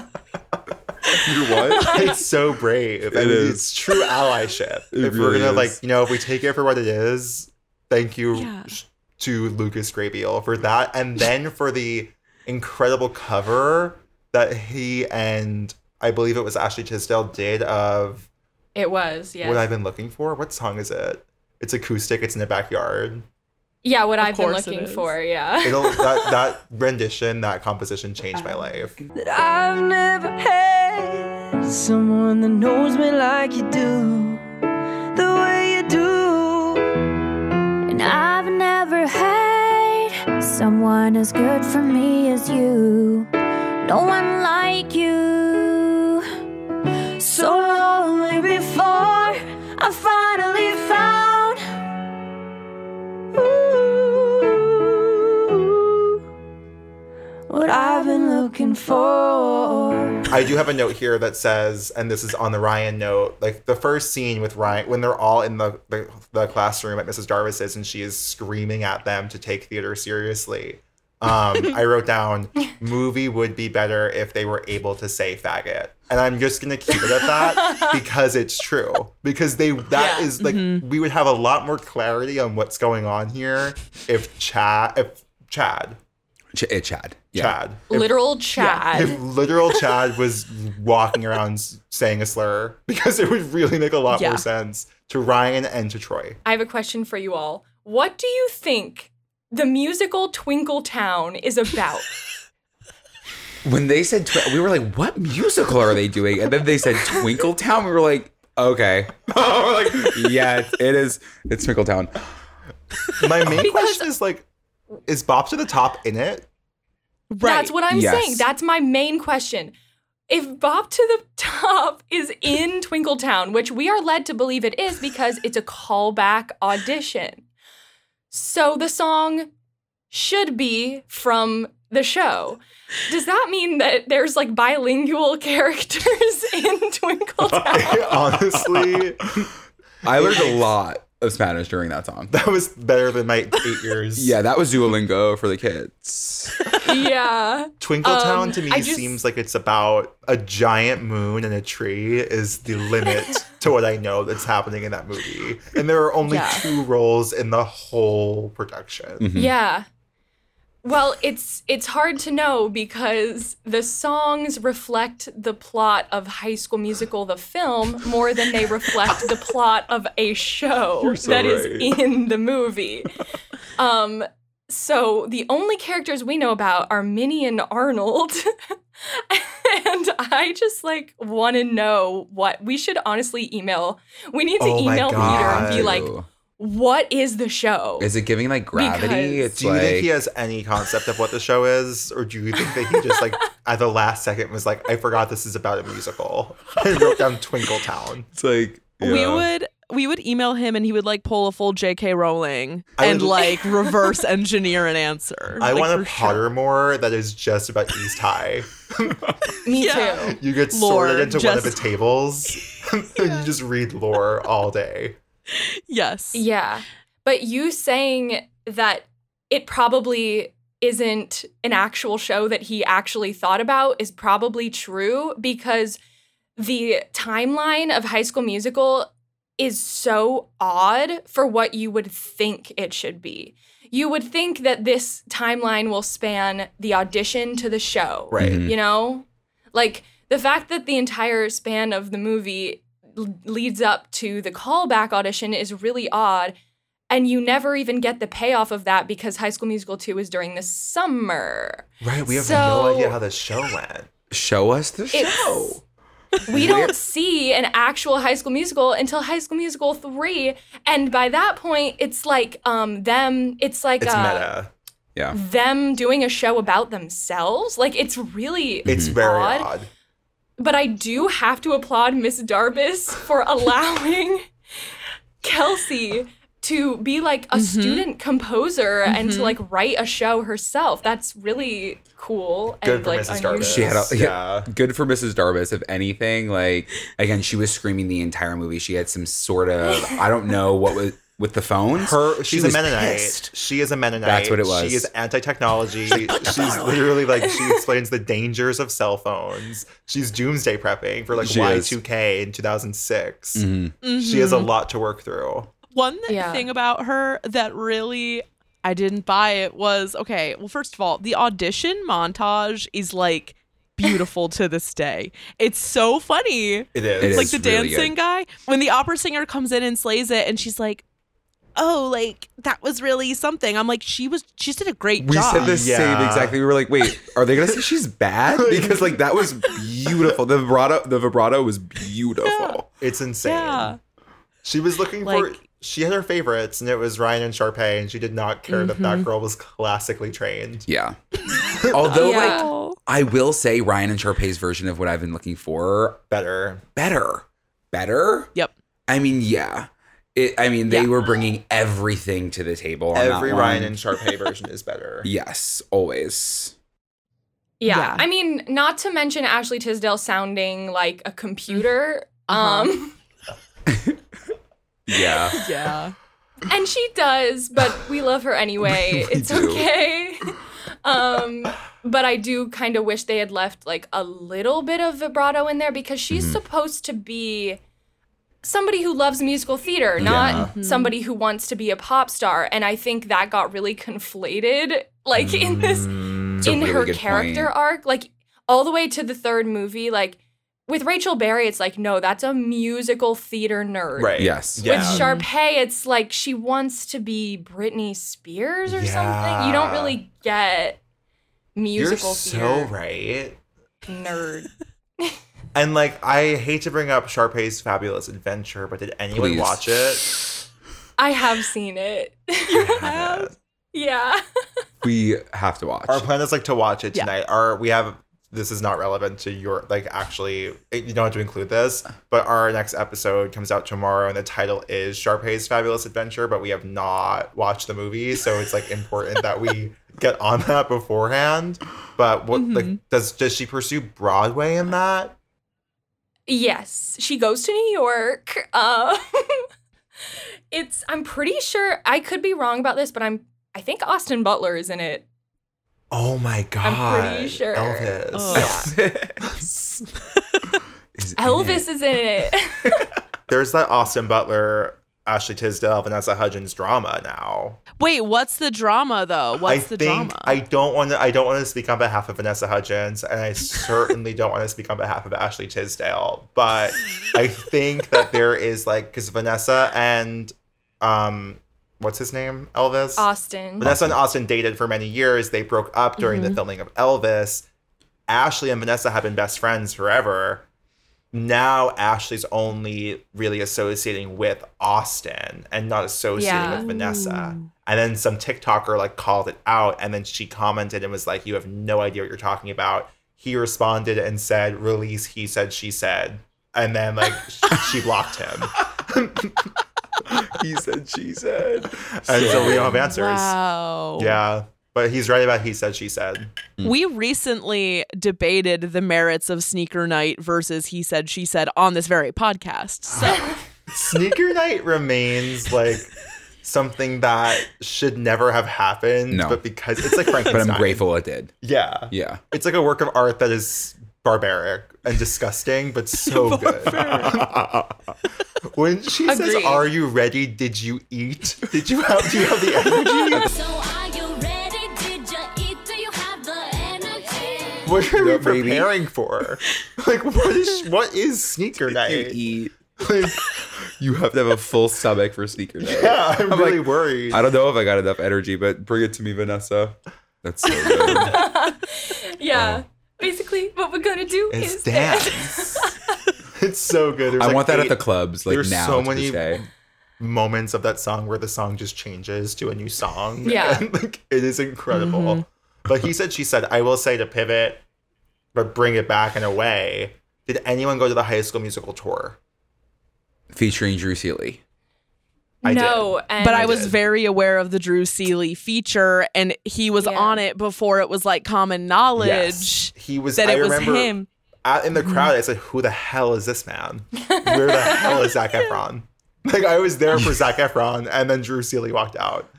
You what? It's so brave. It I mean, is. It's true allyship. It if really we're going to like, you know, if we take it for what it is, thank you yeah. to Lucas Grabeel for that. And then for the incredible cover that he and I believe it was Ashley Tisdale did of It was, yeah. What I've Been Looking For. What song is it? It's acoustic. It's in the backyard. Yeah, What of I've Been Looking For, yeah. It'll, that, that rendition, that composition changed my life. That I've never had someone that knows me like you do, the way you do. And I've never had someone as good for me as you, no one like you. So lonely before I finally found ooh, what I've been looking for. I do have a note here that says, and this is on the Ryan note, like the first scene with Ryan, when they're all in the, the, the classroom at Missus Jarvis's and she is screaming at them to take theater seriously. Um, I wrote down, movie would be better if they were able to say faggot. And I'm just going to keep it at that because it's true. Because they that yeah. is like, mm-hmm. we would have a lot more clarity on what's going on here if Chad, if Chad, Chad, Ch- Chad. Yeah. Chad. If, literal Chad. Yeah, if literal Chad was walking around saying a slur, because it would really make a lot yeah. more sense to Ryan and to Troy. I have a question for you all. What do you think the musical Twinkle Town is about? When they said, tw- we were like, what musical are they doing? And then they said Twinkle Town. We were like, okay. We're like, yeah, it is. It's Twinkle Town. My main because- question is like, is Bop to the Top in it? Right. That's what I'm yes. saying. That's my main question. If Bop to the Top is in Twinkle Town, which we are led to believe it is because it's a callback audition. So the song should be from the show. Does that mean that there's like bilingual characters in Twinkle Town? Honestly, I learned a lot of Spanish during that song. That was better than my eight years. Yeah, that was Duolingo for the kids. Yeah. Twinkle Town um, to me just seems like it's about a giant moon and a tree is the limit to what I know that's happening in that movie. And there are only yeah. two roles in the whole production. Mm-hmm. Yeah. Well, it's it's hard to know because the songs reflect the plot of High School Musical, the film, more than they reflect the plot of a show so that right. is in the movie. Um, so the only characters we know about are Minnie and Arnold. And I just, like, want to know what... We should honestly email... We need to oh email Peter and be like... What is the show? Is it giving like Gravity? Because it's do you like... think he has any concept of what the show is? Or do you think that he just like at the last second was like, I forgot this is about a musical. And wrote down Twinkle Town. It's like yeah. we would we would email him and he would like pull a full J K Rowling I and would... like reverse engineer an answer. I like, want a Pottermore sure. that is just about East High. Me yeah. too. You get lore, sorted into just... one of the tables and yeah. you just read lore all day. Yes. Yeah. But you saying that it probably isn't an actual show that he actually thought about is probably true because the timeline of High School Musical is so odd for what you would think it should be. You would think that this timeline will span the audition to the show. Right. You know? Like, the fact that the entire span of the movie leads up to the callback audition is really odd, and you never even get the payoff of that because High School Musical two is during the summer. Right, we have so, no idea how the show went. Show us the show. We don't see an actual High School Musical until High School Musical three, and by that point, it's like um them, it's like it's a, meta. Yeah. Them doing a show about themselves. Like, it's really It's odd. very odd. But I do have to applaud Miss Darbus for allowing Kelsey to be like a mm-hmm. student composer mm-hmm. and to like write a show herself. That's really cool. Good and for like Missus Darbus. She had a, yeah. Good for Missus Darbus. If anything, like again, she was screaming the entire movie. She had some sort of I don't know what was. With the phones? Her, she's she a Mennonite. Pissed. She is a Mennonite. That's what it was. She is anti-technology. She's literally like, she explains the dangers of cell phones. She's doomsday prepping for like she Y two K is. in two thousand six. Mm-hmm. Mm-hmm. She has a lot to work through. One yeah. thing about her that really I didn't buy it was, okay, well, first of all, the audition montage is like beautiful to this day. It's so funny. It is. It's like the really dancing good. guy. When the opera singer comes in and slays it and she's like, oh, like, that was really something. I'm like, she was, she did a great we job. We said the yeah. same exactly. We were like, wait, are they going to say she's bad? Because, like, that was beautiful. The vibrato, the vibrato was beautiful. Yeah. It's insane. Yeah. She was looking like, for, she had her favorites, and it was Ryan and Sharpay, and she did not care mm-hmm. that that girl was classically trained. Yeah. Although, yeah. like, I will say Ryan and Sharpay's version of what I've been looking for. Better. Better. Better? Yep. I mean, yeah. It, I mean, they yeah. were bringing everything to the table. On Every that Ryan and Sharpay version is better. Yes, always. Yeah. yeah. I mean, not to mention Ashley Tisdale sounding like a computer. Uh-huh. Um, yeah. Yeah. And she does, but we love her anyway. It's do. okay. Um, but I do kind of wish they had left like a little bit of vibrato in there because she's mm-hmm. supposed to be... somebody who loves musical theater, not yeah. somebody who wants to be a pop star. And I think that got really conflated, like, in this That's in a really her good character point. Arc. Like, all the way to the third movie, like, with Rachel Berry, it's like, no, that's a musical theater nerd. Right. Yes. Yeah. With Sharpay, it's like she wants to be Britney Spears or yeah. something. You don't really get musical You're theater. You're so right. Nerd. And, like, I hate to bring up Sharpay's Fabulous Adventure, but did anyone Please. watch it? I have seen it. You have? Yeah. We have to watch. Our plan is, like, to watch it tonight. Yeah. Our, we have... This is not relevant to your, like, actually, you don't have to include this, but our next episode comes out tomorrow, and the title is Sharpay's Fabulous Adventure, but we have not watched the movie, so it's, like, important that we get on that beforehand. But, what, mm-hmm. like, does does she pursue Broadway in that? Yes. She goes to New York. Um, it's, I'm pretty sure, I could be wrong about this, but I'm, I think Austin Butler is in it. Oh my God. I'm pretty sure. Elvis. Oh. Elvis, is, Elvis in is in it. There's that Austin Butler, Ashley Tisdale, Vanessa Hudgens drama now. Wait, what's the drama though? What's I the think drama? I don't want to I don't want to speak on behalf of Vanessa Hudgens, and I certainly don't want to speak on behalf of Ashley Tisdale, but I think that there is, like, because Vanessa and um what's his name? Elvis? Austin. Vanessa and Austin dated for many years. They broke up during mm-hmm. the filming of Elvis. Ashley and Vanessa have been best friends forever. Now Ashley's only really associating with Austin and not associating yeah. with Vanessa. Ooh. And then some TikToker, like, called it out. And then she commented and was like, you have no idea what you're talking about. He responded and said, release he said, she said. And then, like, she blocked him. He said, she said. And so we don't have answers. Wow. Yeah. But he's right about he said, she said. We recently debated the merits of Sneaker Night versus He Said, She Said on this very podcast. So. Sneaker Night remains, like, something that should never have happened. No. But because it's like Frankenstein. But I'm grateful it did. Yeah. Yeah. It's like a work of art that is barbaric and disgusting, but so good. When she Agreed. says, are you ready? Did you eat? Did you have, do you have the energy? So are you ready? Did you eat? Do you have the energy? What are we preparing for? Like, what is what is Sneaker Night? Did you eat? Like, you have to have a full stomach for Sneaker Night. Yeah, I'm, I'm really, like, worried. I don't know if I got enough energy, but bring it to me, Vanessa. That's so good. Yeah. Oh. Basically, what we're going to do it's is dance. dance. It's so good. There's I like want that eight, at the clubs, like, there's now. There's so many day. moments of that song where the song just changes to a new song. Yeah. And, like, it is incredible. Mm-hmm. But He Said, She Said, I will say to pivot, but bring it back in a way. Did anyone go to the High School Musical tour? Featuring Drew Seeley. I no, did. And but I, I was did. very aware of the Drew Seeley feature, and he was yeah. on it before it was, like, common knowledge. Yes. He was, that I it was him. Out in the crowd, I said, who the hell is this man? Where the hell is Zac Efron? Like, I was there for Zac Efron, and then Drew Seeley walked out.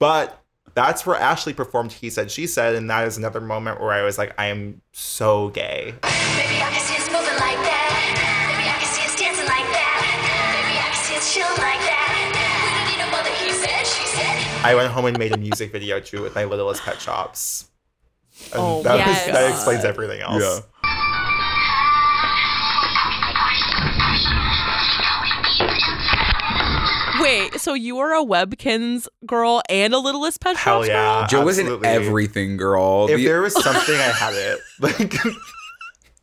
But that's where Ashley performed He Said, She Said, and that is another moment where I was like, I am so gay. Baby, I can see us moving like that. Baby, I can see us dancing like that. Baby, I can see us chilling like that. I went home and made a music video too with my Littlest Pet Shops. And oh, that, yes. was, that explains everything else. Yeah. Wait, so you were a Webkinz girl and a Littlest Pet Shops girl? Hell yeah, Joe was an everything girl. If the- there was something, I had it. Like.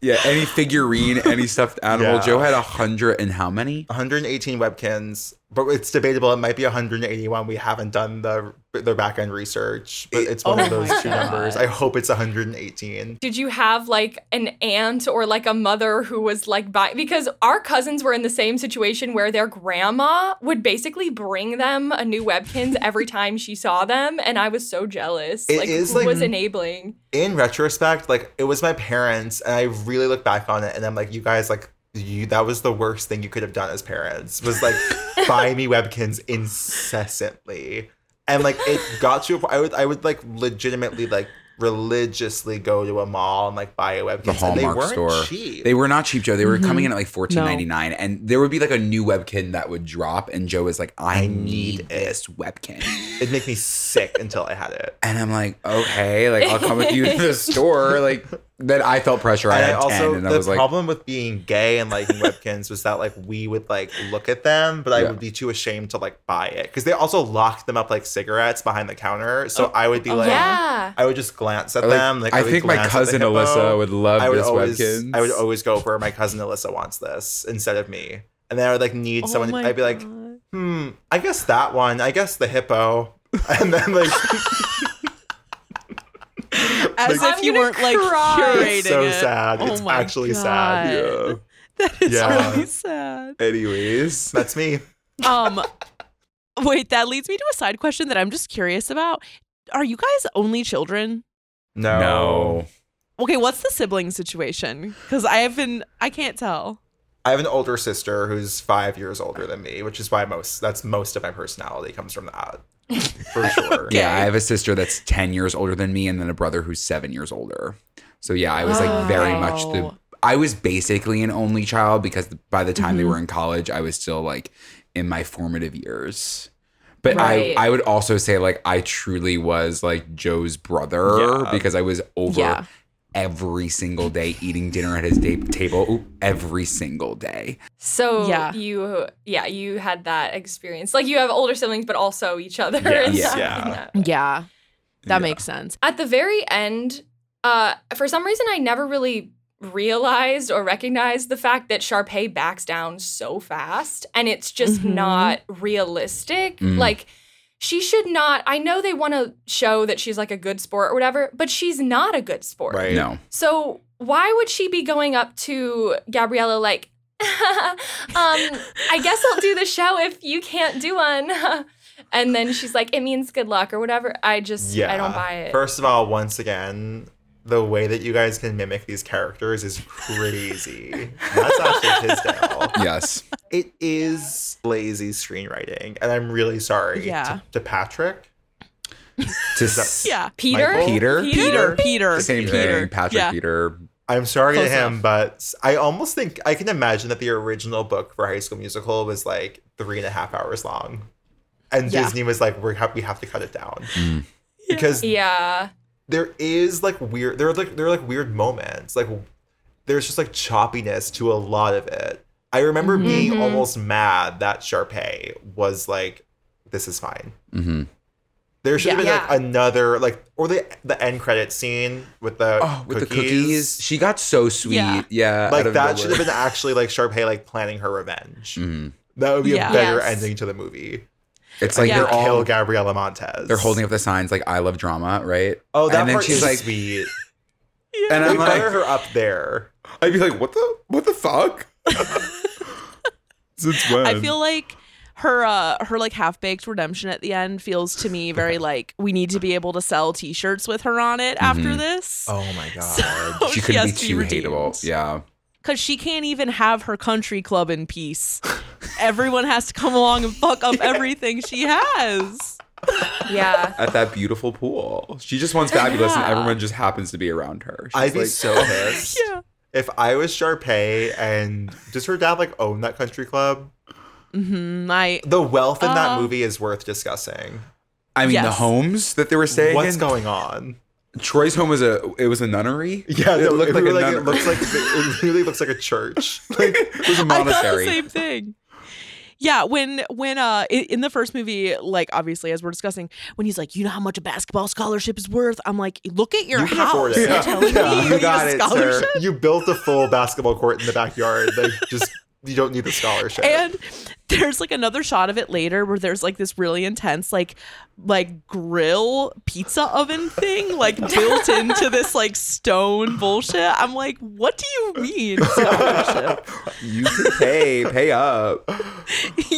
Yeah, any figurine, any stuffed animal. Yeah. Joe had a hundred and how many? one hundred eighteen Webkinz, but it's debatable. It might be one hundred eighty-one. We haven't done the the back end research, but it's one oh of those two God. numbers. I hope it's one hundred eighteen. Did you have, like, an aunt or, like, a mother who was, like, bi- because our cousins were in the same situation where their grandma would basically bring them a new Webkinz every time she saw them, and I was so jealous. It like, is, like, was enabling. In retrospect, like, it was my parents, and I really look back on it, and I'm like, you guys, like, you that was the worst thing you could have done as parents, was, like, buy me Webkinz incessantly. And, like, it got to a point, I would, I would like, legitimately, like, religiously go to a mall and like buy a webkit. The Hallmark and they store. Cheap. They were not cheap, Joe. They were mm-hmm. coming in at like fourteen ninety-nine, no. and there would be like a new webkin that would drop, and Joe was like, "I, I need it. This webkin." It'd make me sick until I had it. And I'm like, "Okay, like I'll come with you to the store." Like then I felt pressure. I and had also, ten, and I was like, the problem with being gay and liking webkins was that like we would like look at them, but I yeah. would be too ashamed to like buy it because they also locked them up like cigarettes behind the counter. So oh, I would be oh, like, yeah. I would just glance. At like, them. Like, I think my cousin Alyssa would love I would this always, webkins. I would always go for my cousin Alyssa wants this instead of me. And then I would like need oh someone. I'd be like, God. hmm, I guess that one. I guess the hippo. And then like. As like, if you weren't cry. like curating It's so it. sad. Oh it's actually God. sad. Yeah. That is yeah. really sad. Anyways. That's me. Um, Wait, that leads me to a side question that I'm just curious about. Are you guys only children? No. no. Okay, what's the sibling situation? Because I have been, I can't tell. I have an older sister who's five years older than me, which is why most, that's most of my personality comes from that. For sure. Okay. Yeah, I have a sister that's ten years older than me and then a brother who's seven years older. So yeah, I was like oh. very much the, I was basically an only child because by the time mm-hmm. they were in college, I was still like in my formative years. But right. I, I would also say, like, I truly was, like, Joe's brother yeah. because I was over yeah. every single day eating dinner at his day- table Ooh, every single day. So yeah. you yeah, you had that experience. Like, you have older siblings, but also each other. Yes. Yeah. Yeah. yeah. yeah. That yeah. makes sense. At the very end, uh, for some reason, I never really realized or recognized the fact that Sharpay backs down so fast and it's just mm-hmm. not realistic. Mm. Like she should not, I know they want to show that she's like a good sport or whatever, but she's not a good sport. Right. No. So why would she be going up to Gabriella like, um, I guess I'll do the show if you can't do one. And then she's like, it means good luck or whatever. I just, yeah. I don't buy it. First of all, once again, the way that you guys can mimic these characters is crazy. That's Ashley Tisdale. Yes. It is lazy screenwriting. And I'm really sorry yeah. to, to Patrick. To yeah. Peter? Peter? Peter? Peter. Peter. The same Peter. thing. Patrick yeah. Peter. I'm sorry Close to him, enough. But I almost think, I can imagine that the original book for High School Musical was like three and a half hours long. And yeah. Disney was like, we have, we have to cut it down. Mm. Because. Yeah. There is like weird, there are like there are like weird moments. Like there's just like choppiness to a lot of it. I remember mm-hmm. being almost mad that Sharpay was like, "This is fine." Mm-hmm. There should yeah, have been yeah. like another like, or the the end credit scene with the oh, with cookies. the cookies. She got so sweet, yeah. yeah like that should have been actually like Sharpay like planning her revenge. Mm-hmm. That would be yeah. a better yes. ending to the movie. It's like yeah. they're all kill Gabriela Montez. They're holding up the signs like "I love drama," right? Oh, that and then part she's is like, sweet. yeah. And I'm we like, her up there. I'd be like, "What the? What the fuck?" Since when? I feel like her, uh, her like half-baked redemption at the end feels to me very like we need to be able to sell T-shirts with her on it mm-hmm. after this. Oh my god, so she couldn't be too redeemed. hateable. Yeah. Because she can't even have her country club in peace. Everyone has to come along and fuck up yeah. everything she has. Yeah. At that beautiful pool. She just wants fabulous yeah. and everyone just happens to be around her. She's I'd be like, so pissed. yeah. If I was Sharpay and does her dad like own that country club? Mm-hmm. I, the wealth in uh, that movie is worth discussing. I mean, yes. the homes that they were staying What's in? going on? Troy's home was a it was a nunnery. Yeah, it looked it like, a like nunnery. It looks like it really looks like a church. Like it was a monastery. I thought the same thing. Yeah, when when uh in the first movie, like obviously as we're discussing, when he's like, you know how much a basketball scholarship is worth? I'm like, look at your you house. You're yeah. telling yeah. me you got it, sir. You built a full basketball court in the backyard. Like just. You don't need the scholarship. And there's like another shot of it later where there's like this really intense like like grill pizza oven thing like built into this like stone bullshit. I'm like, what do you mean scholarship? You can pay, pay up.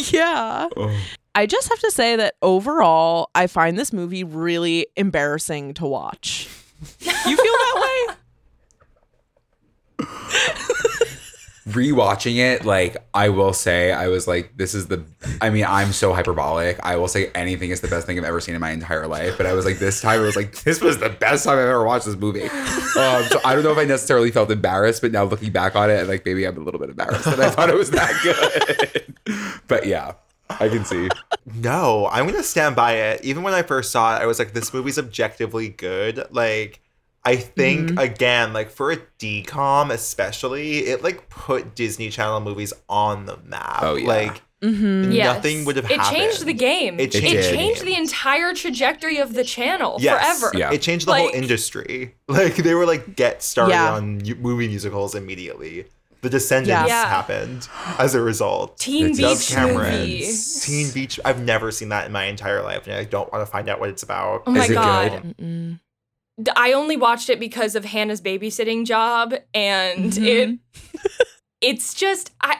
Yeah. Oh. I just have to say that overall, I find this movie really embarrassing to watch. You feel that way? rewatching it, like, I will say, I was like, this is the, I mean, I'm so hyperbolic. I will say anything is the best thing I've ever seen in my entire life. But I was like, this time, I was like, this was the best time I've ever watched this movie. Um, so I don't know if I necessarily felt embarrassed, but now looking back on it, like, maybe I'm a little bit embarrassed that I thought it was that good. But yeah, I can see. No, I'm going to stand by it. Even when I first saw it, I was like, this movie's objectively good. Like, I think, mm-hmm. again, like, for a D COM especially, it, like, put Disney Channel movies on the map. Oh, yeah. Like, mm-hmm. nothing yes. would have it happened. It changed the game. It changed, it changed the entire trajectory of the channel yes. forever. Yeah. It changed the like, whole industry. Like, they were, like, get started yeah. on movie musicals immediately. The Descendants yeah. happened as a result. Teen Beach Cameron's. Teen Beach. I've never seen that in my entire life, and I don't want to find out what it's about. Oh, my Is God. It good? Mm-mm. I only watched it because of Hannah's babysitting job, and mm-hmm. it it's just I.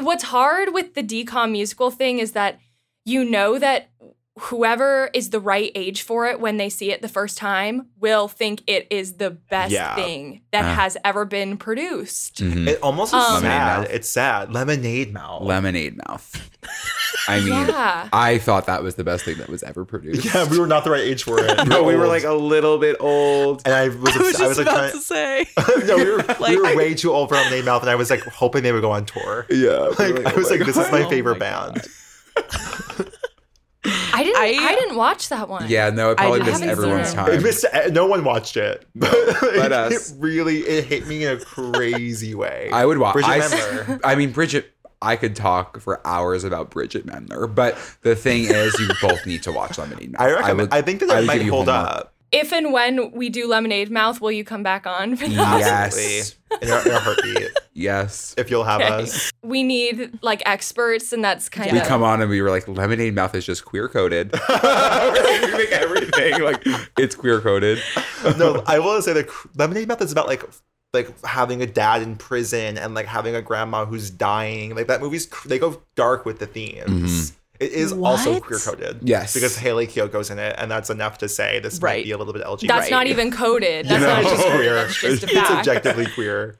What's hard with the D COM musical thing is that you know that whoever is the right age for it when they see it the first time will think it is the best yeah. thing that uh. has ever been produced. Mm-hmm. It almost is um, sad. Mouth. It's sad. Lemonade mouth. Lemonade mouth. I mean, yeah. I thought that was the best thing that was ever produced. Yeah, we were not the right age for it. No, we were like a little bit old. And I was, I was just I was like, about to say. no, we were, like, we were I, way too old for Lemonade Mouth, and I was like hoping they would go on tour. Yeah. Like, like, I was oh like, this God. Is my favorite oh my band. I didn't. I, I didn't watch that one. Yeah, no, it probably I missed everyone's it. Time. It missed. No one watched it. But, like, but us. It really, it hit me in a crazy way. I would watch. Bridget I, Mendler. I mean, Bridget. I could talk for hours about Bridget Mendler, but the thing is, you both need to watch Lemonade Mouth. I recommend. I, would, I think that it might hold up. If and when we do Lemonade Mouth, will you come back on? Yes. In a, in a heartbeat. Yes. If you'll have okay. us. We need, like, experts, and that's kind yeah. of... We come on and we were like, Lemonade Mouth is just queer-coded. We make everything, like, it's queer-coded. No, I will say that Lemonade Mouth is about, like... like having a dad in prison and like having a grandma who's dying. Like that movie's, they go dark with the themes. Mm-hmm. It is what? Also queer coded. Yes. Because Hayley Kyoko's in it, and that's enough to say this right. might be a little bit L G B T. That's right. Not even coded. That's you know? Not just queer. That's just it's objectively queer.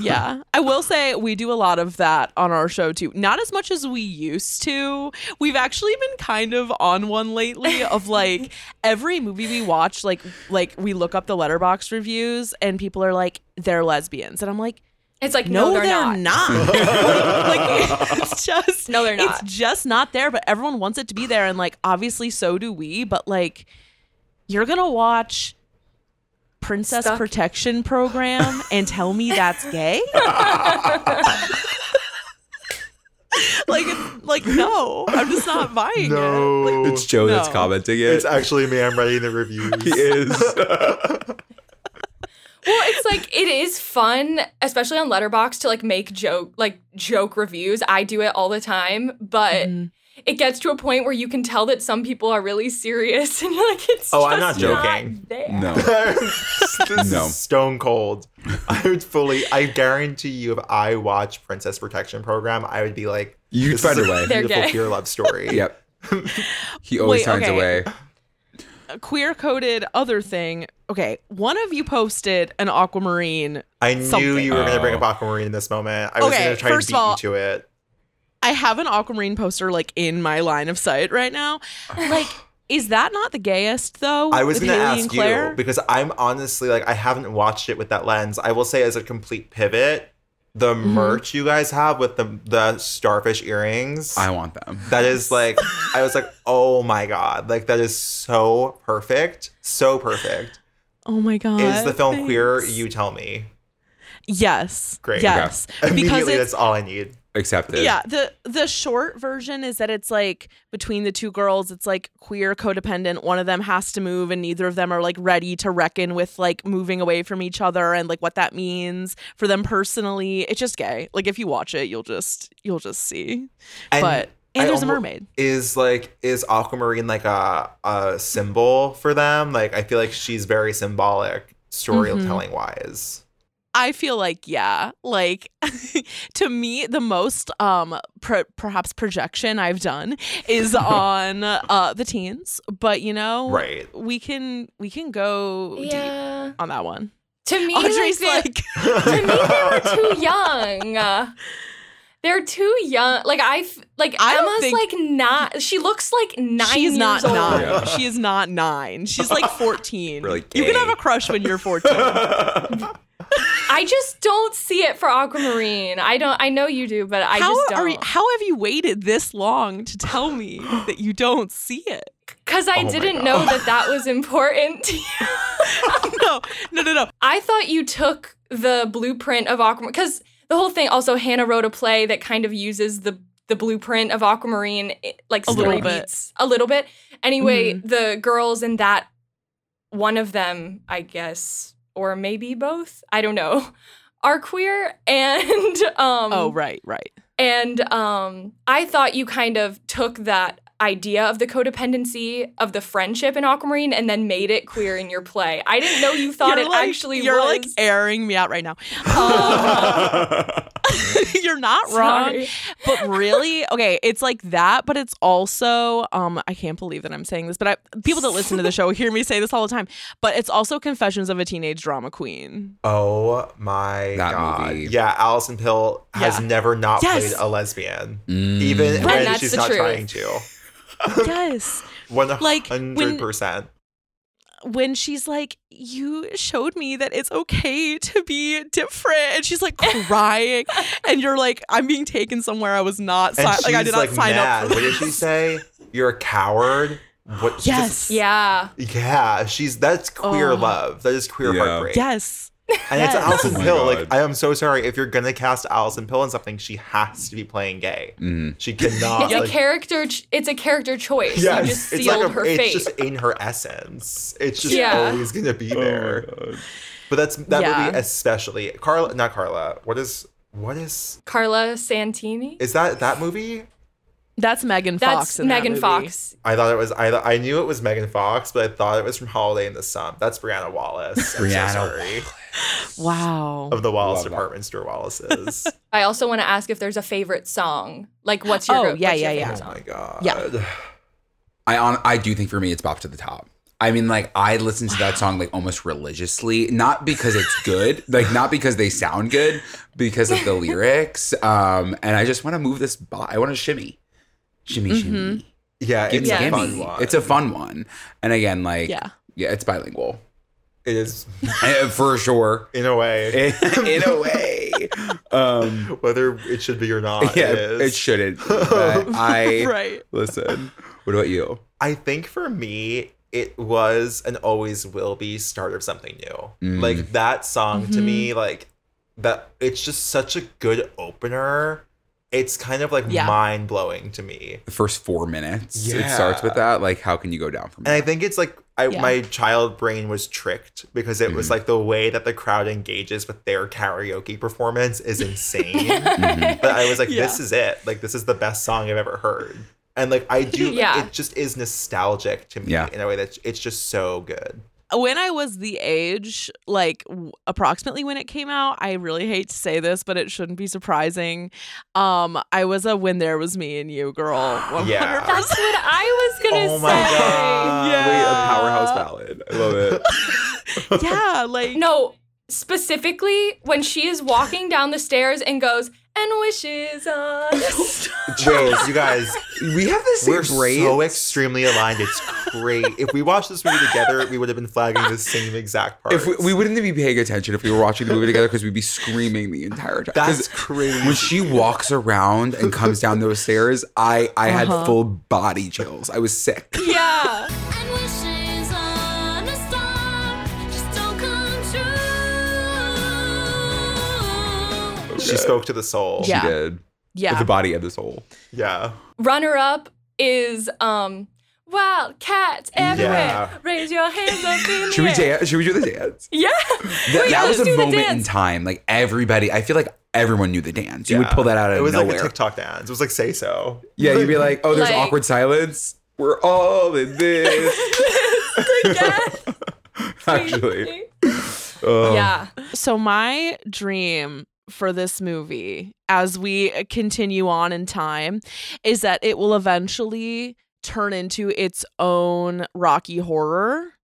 Yeah. I will say we do a lot of that on our show too. Not as much as we used to. We've actually been kind of on one lately of like every movie we watch, like like we look up the Letterboxd reviews and people are like, they're lesbians. And I'm like, it's like, no, no they're, they're not. not. like, like it's just no, they're not. It's just not there, but everyone wants it to be there, and like obviously so do we, but like you're gonna watch Princess Stuck. Protection Program and tell me that's gay? like, like no, I'm just not buying no. it. Like, it's Joe no. that's commenting it. It's actually me. I'm writing the reviews. He is. Well, it's like it is fun, especially on Letterboxd, to like make joke like joke reviews. I do it all the time, but. Mm. It gets to a point where you can tell that some people are really serious, and you're like, it's oh, just I'm not joking. Not there. No, this no. is stone cold. I would fully, I guarantee you, if I watch Princess Protection Program, I would be like, you this find is a way. Beautiful queer love story. Yep. He always Wait, finds okay. a way. A queer coded other thing. Okay, one of you posted an Aquamarine. I knew something. You were oh. going to bring up Aquamarine in this moment. I was okay, going to try and beat all, you to it. I have an Aquamarine poster, like, in my line of sight right now. Like, is that not the gayest, though? I was going to ask you, because I'm honestly, like, I haven't watched it with that lens. I will say, as a complete pivot, the mm-hmm. merch you guys have with the, the starfish earrings. I want them. That is, like, I was like, oh, my God. Like, that is so perfect. So perfect. Oh, my God. Is the film thanks. Queer? You tell me. Yes. Great. Yes. Okay. Immediately, that's all I need. Accepted. Yeah, the the short version is that it's like between the two girls, it's like queer codependent. One of them has to move, and neither of them are like ready to reckon with like moving away from each other and like what that means for them personally. It's just gay. Like if you watch it, you'll just you'll just see. And but and I there's almost, a mermaid. Is like is Aquamarine like a a symbol for them? Like I feel like she's very symbolic storytelling mm-hmm. wise. I feel like, yeah, like to me, the most um, pr- perhaps projection I've done is on uh, the teens. But, you know, right. we can we can go yeah. deep on that one. To me, Audrey's like, like to me, they were too young. They're too young. Like I, like I Emma's like not. She looks like nine. She's years not old. nine. Yeah. She is not nine. She's like fourteen. Really you can have a crush when you're fourteen. I just don't see it for Aquamarine. I don't. I know you do, but I how just don't. Are you, how have you waited this long to tell me that you don't see it? Because I oh didn't know that that was important to you. no, no, no, no. I thought you took the blueprint of Aquamarine because. The whole thing, also, Hannah wrote a play that kind of uses the the blueprint of Aquamarine, like a story beats, a little bit. Anyway, mm-hmm. the girls in that, one of them, I guess, or maybe both, I don't know, are queer. And um, oh, right, right. And um, I thought you kind of took that idea of the codependency of the friendship in Aquamarine and then made it queer in your play. I didn't know you thought you're it like, actually you're was. You're like airing me out right now. Uh, you're not Sorry. wrong. But really, okay, it's like that, but it's also, um, I can't believe that I'm saying this, but I, people that listen to the show hear me say this all the time, but it's also Confessions of a Teenage Drama Queen. Oh my that God. Movie. Yeah, Alison Pill yeah. has never not yes. played a lesbian, mm. even right, when she's not truth. trying to. Yes. one hundred percent. Like when, when she's like, you showed me that it's okay to be different. And she's like crying. And you're like, I'm being taken somewhere I was not. Si- like I did not like, sign mad. up for this. What did she say? You're a coward. What, yes. Just, yeah. Yeah. She's that's queer oh. love. That is queer yeah. heartbreak. Yes. And yes. it's Alison oh Pill. God. Like, I am so sorry. If you're going to cast Alison Pill in something, she has to be playing gay. Mm. She cannot. It's, like, a character, it's a character choice. Yes, you just sealed it's like a, her it's fate. It's just in her essence. It's just yeah. always going to be there. Oh but that's that yeah. movie especially. Carla, not Carla. What is, what is? Carla Santini? Is that that movie? That's Megan Fox. That's in Megan that Fox. I thought it was. I th- I knew it was Megan Fox, but I thought it was from Holiday in the Sun. That's Brianna Wallace. Brianna. So sorry. Wow. Of the Wallace Department Store Wallaces. I also want to ask if there's a favorite song. Like, what's your? Oh yeah, yeah, yeah. Song? Oh my God. Yeah. I on. I do think for me, it's Bop to the Top. I mean, like, I listen to that song, like, almost religiously. Not because it's good. Like, not because they sound good. Because of the lyrics. Um, and I just want to move this. Bo- I want to shimmy. Shimmy, mm-hmm. shimmy. Yeah, it's yeah. a fun one. It's a fun one. And again, like, yeah, yeah it's bilingual. It is. For sure. In a way. In, in a way. Um, Whether it should be or not, yeah, it is. It shouldn't. But I, right. listen, what about you? I think for me, it was and always will be start of something new. Mm. Like, that song mm-hmm. to me, like, that it's just such a good opener. It's kind of like yeah. mind blowing to me. The first four minutes, yeah. it starts with that. Like, how can you go down from that? And I think it's like I, yeah. my child brain was tricked because it mm-hmm. was like the way that the crowd engages with their karaoke performance is insane. mm-hmm. But I was like, yeah. this is it. Like, this is the best song I've ever heard. And like, I do, yeah. like, it just is nostalgic to me yeah. in a way that it's just so good. When I was the age, like w- approximately when it came out, I really hate to say this, but it shouldn't be surprising. Um, I was a When There Was Me and You girl. one hundred percent. Yeah. That's what I was going to oh say. Yeah. Wait, a powerhouse ballad. I love it. yeah. like No, specifically when she is walking down the stairs and goes, and wishes on us. James, you guys, we have this. We're brains. so extremely aligned. It's great. If we watched this movie together, we would have been flagging the same exact part. If we, we wouldn't be paying attention if we were watching the movie together because we'd be screaming the entire time. That's crazy. When she walks around and comes down those stairs, I I uh-huh. had full body chills. I was sick. Yeah. She spoke to the soul. Yeah. She did. Yeah. With the body and the soul. Yeah. Runner up is um, Wildcats everywhere. Yeah. Raise your hands up in Should we dance? Should we do the dance? Yeah. That, Wait, that was a moment in time. Like everybody, I feel like everyone knew the dance. You yeah. would pull that out of nowhere. It was nowhere. like a TikTok dance. It was like Say So. Yeah. You'd be like, oh, there's like, awkward silence. We're all in this. Together. Actually. oh. Yeah. So my dream for this movie, as we continue on in time, is that it will eventually turn into its own Rocky Horror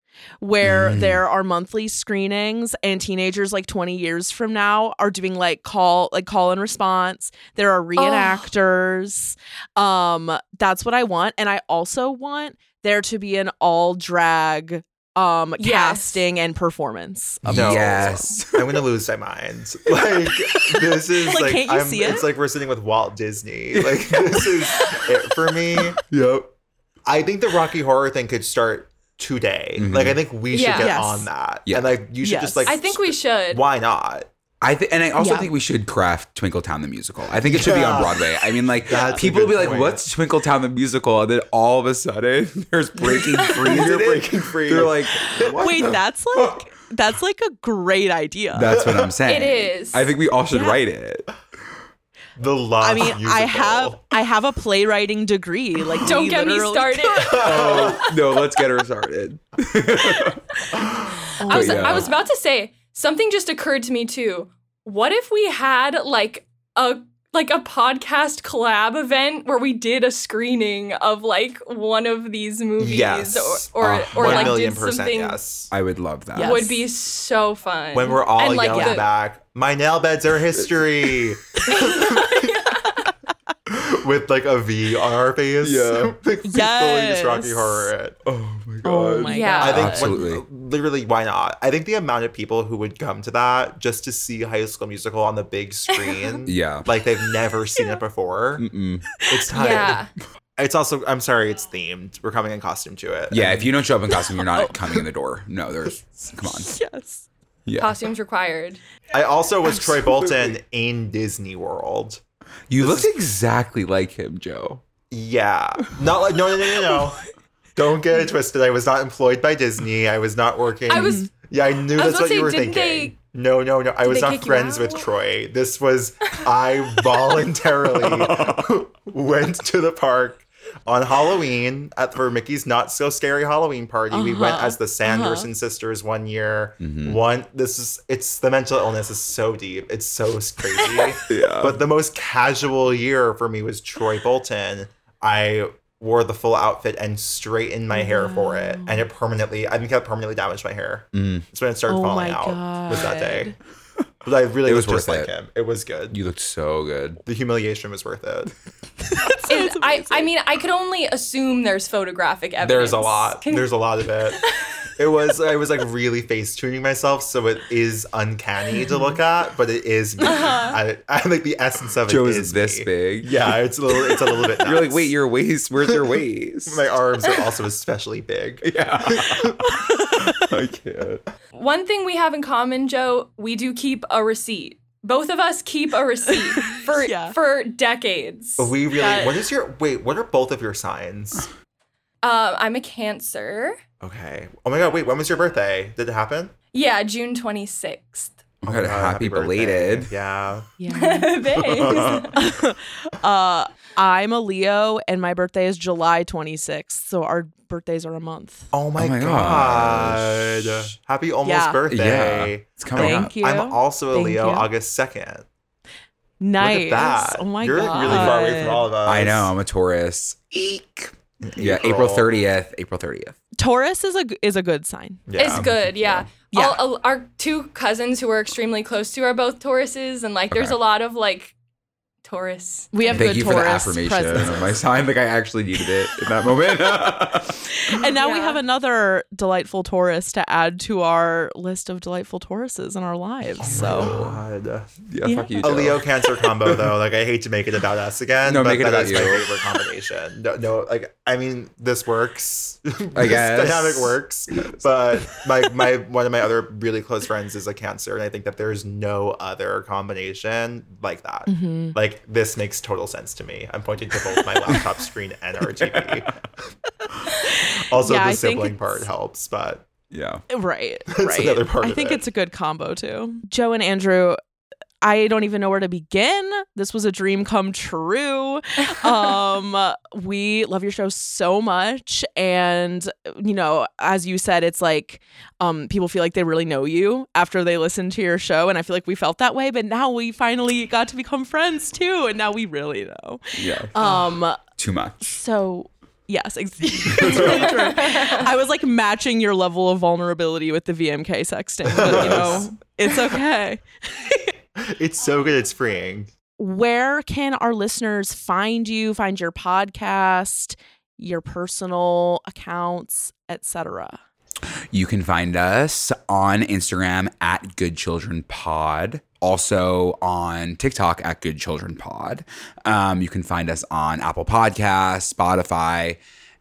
where mm. there are monthly screenings and teenagers like twenty years from now are doing like call like call and response. There are reenactors. Oh. Um, that's what I want. And I also want there to be an all drag um yes. casting and performance. No. Yes. I'm gonna lose my mind. Like this is like, like can't you I'm, see it? It's like we're sitting with Walt Disney. Like this is it for me. Yep. I think the Rocky Horror thing could start today. Mm-hmm. Like I think we should yeah. get yes. on that. Yeah. And like you should yes. just like I think we should. Why not? I th- and I also yeah. think we should craft Twinkletown the Musical. I think it should yeah. be on Broadway. I mean, like, that's people will be point. like, what's Twinkletown the Musical? And then all of a sudden, there's Breaking Free. They're Breaking Free. They're like, what wait, the- that's like, that's like a great idea. That's what I'm saying. It is. I think we all should yeah. write it. The love I mean, musical. I have I have a playwriting degree. Like, don't get literally- me started. Oh, no, let's get her started. I was yeah. I was about to say, something just occurred to me too. What if we had like a like a podcast collab event where we did a screening of like one of these movies yes. or or, uh, or like did something? Yes. I would love that. Yes. Would be so fun. When we're all and, like, yelling the, back, my nail beds are history. With like a V on our face. Yeah. Yes. Fully Rocky Horror it. Oh my god. Oh my yeah. god. I think absolutely. When, literally, why not? I think the amount of people who would come to that just to see High School Musical on the big screen. yeah. Like they've never seen yeah. it before. Mm-mm. It's time. Yeah. It's also, I'm sorry, it's themed. We're coming in costume to it. Yeah. And if you don't show up in costume, you're not coming in the door. No, there's, come on. Yes. Yeah. Costumes required. I also was absolutely. Troy Bolton in Disney World. You this look exactly like him, Joe. Yeah. Not like, no, no, no, no, no. Don't get it twisted. I was not employed by Disney. I was not working. I was. Yeah, I knew I that's what say, you were thinking. They, no, no, no. I was not friends with Troy. This was, I voluntarily went to the park on Halloween at for Mickey's Not So Scary Halloween party. Uh-huh. We went as the Sanderson uh-huh. sisters one year. Mm-hmm. One, this is, it's the mental illness is so deep. It's so crazy. yeah. But the most casual year for me was Troy Bolton. I wore the full outfit and straightened my hair wow. for it. And it permanently, I think I permanently damaged my hair. Mm. That's when it started oh falling out. God. Was that day. But I really it was just like it. Him. It was good. You looked so good. The humiliation was worth it. And I, I mean, I could only assume there's photographic evidence. There's a lot. Can there's a lot of it. It was, I was like really face tuning myself, so it is uncanny to look at, but it is me. Uh-huh. I, I like the essence of it. Joe is this me. Big. Yeah, it's a little, it's a little bit. Nuts. You're like, wait, your waist. Where's your waist? My arms are also especially big. Yeah. I can't. One thing we have in common, Joe, we do keep a receipt. Both of us keep a receipt for yeah. for decades. We really. That, what is your wait? What are both of your signs? Uh, I'm a Cancer. Okay. Oh my God. Wait. When was your birthday? Did it happen? Yeah, June twenty-sixth. Oh my God. Happy, happy belated. Yeah. Yeah. Thanks. uh, I'm a Leo, and my birthday is July twenty-sixth. So our birthdays are a month. Oh my, oh my God. Gosh. Happy almost yeah. birthday. Yeah. It's coming Thank up. You. I'm also a Thank Leo, you. August second. Nice. Look at that. Oh my You're God. You're really far away from all of us. I know. I'm a Taurus. Eek. April. Yeah, April thirtieth. April thirtieth. Taurus is a is a good sign. Yeah. It's good, yeah. yeah. All, all, our two cousins who we're extremely close to are both Tauruses, and like, okay. there's a lot of like Taurus. We have Thank good Taurus. Thank you for the affirmation of my sign. Like I actually needed it in that moment. And now yeah. we have another delightful Taurus to add to our list of delightful Tauruses in our lives. Oh so God. Yeah, yeah. Fuck you, Joe. A Leo Cancer combo though. Like I hate to make it about us again. No, but make it that about is you. My favorite combination. No, no, like I mean this works. I guess this dynamic works. But my my one of my other really close friends is a Cancer, and I think that there is no other combination like that. Mm-hmm. Like this makes total sense to me. I'm pointing to both my laptop screen and our T V. Also, yeah, the sibling part helps, but yeah, right, that's right. Another part I of think it. It's a good combo too. Joe and Andrew, I don't even know where to begin. This was a dream come true. Um, we love your show so much, and you know, as you said, it's like um, people feel like they really know you after they listen to your show, and I feel like we felt that way, but now we finally got to become friends too, and now we really know. Yeah. Um, too much. So Yes, exactly. I was like matching your level of vulnerability with the V M K sexting, but you know, it's okay. It's so good. It's freeing. Where can our listeners find you, find your podcast, your personal accounts, et cetera? You can find us on Instagram at Good Children Pod. Also on TikTok at Good Children Pod. Um, you can find us on Apple Podcasts, Spotify,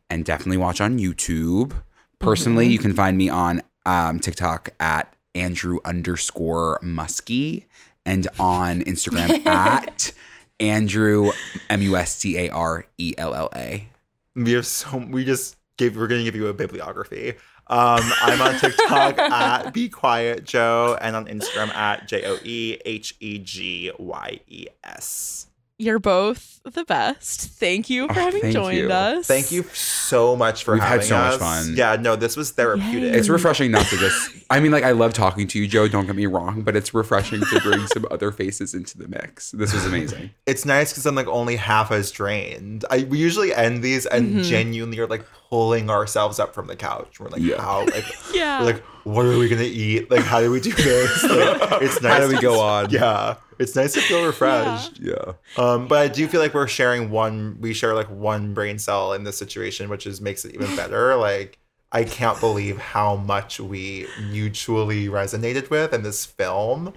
and definitely watch on YouTube. Personally, mm-hmm. you can find me on um, TikTok at Andrew underscore Muskie and on Instagram at Andrew M U S C A R E L L A. We have so we just gave we're gonna give you a bibliography. Um, I'm on TikTok at Be Quiet Joe and on Instagram at J O E H E G Y E S. You're both the best. Thank you for oh, having joined you. us. Thank you so much for We've having us. We've had so us. much fun. Yeah, no, this was therapeutic. Yay. It's refreshing not to just, I mean, like, I love talking to you, Joe, don't get me wrong, but it's refreshing to bring some other faces into the mix. This was amazing. It's nice because I'm, like, only half as drained. I, we usually end these and mm-hmm. genuinely are, like, pulling ourselves up from the couch. We're like, yeah. how? Like, yeah. We're like, what are we going to eat? Like, how do we do this? Like, it's nice. How do we go on? Yeah. It's nice to feel refreshed. Yeah. yeah. Um, but I do feel like we're sharing one, we share like one brain cell in this situation, which is makes it even better. Like, I can't believe how much we mutually resonated with in this film.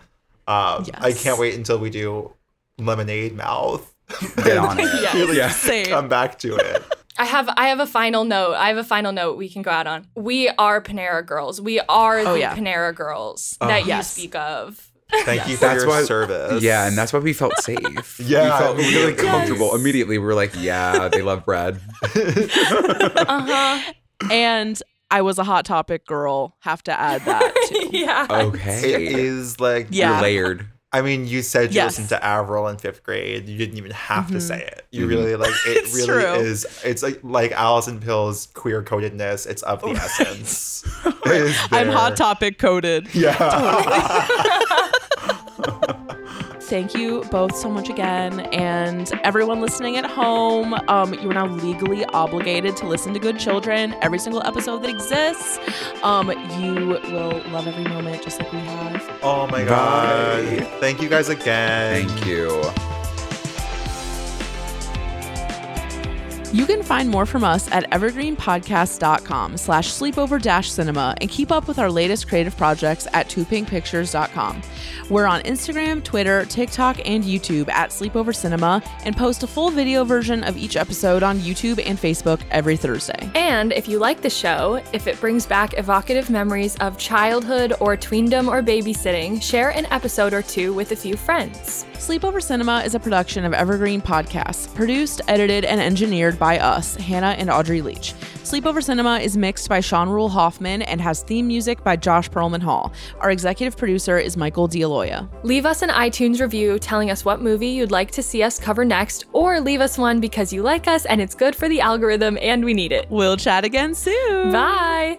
Um, yes. I can't wait until we do Lemonade Mouth. Get on it. Yes. Really yeah. Same. Come back to it. I have I have a final note. I have a final note we can go out on. We are Panera Girls. We are oh, the yeah. Panera Girls uh, that you yes. speak of. Thank yes. you for that's your why, service. Yeah, and that's why we felt safe. yeah. We felt really yes. comfortable. Immediately, we were like, yeah, they love bread. uh-huh. And I was a Hot Topic girl. Have to add that, too. yeah. Okay. It is, like, yeah. you're layered. I mean, you said you yes. listened to Avril in fifth grade. You didn't even have mm-hmm. to say it. You mm-hmm. really, like, it really true. is. It's like like Alison Pill's queer-codedness. It's of the essence. It I'm Hot Topic coded. Yeah. Totally. Thank you both so much again. And everyone listening at home, um, you are now legally obligated to listen to Good Children, every single episode that exists. Um, you will love every moment just like we have. Oh my God. Bye. Thank you guys again. Thank you. You can find more from us at evergreenpodcast.com slash sleepover dash cinema and keep up with our latest creative projects at two pink pictures dot com. We're on Instagram, Twitter, TikTok, and YouTube at Sleepover Cinema and post a full video version of each episode on YouTube and Facebook every Thursday. And if you like the show, if it brings back evocative memories of childhood or tweendom or babysitting, share an episode or two with a few friends. Sleepover Cinema is a production of Evergreen Podcasts, produced, edited, and engineered by us, Hannah and Audrey Leach. Sleepover Cinema is mixed by Sean Rule Hoffman and has theme music by Josh Perlman Hall. Our executive producer is Michael D'Aloia. Leave us an iTunes review telling us what movie you'd like to see us cover next, or leave us one because you like us and it's good for the algorithm and we need it. We'll chat again soon. Bye.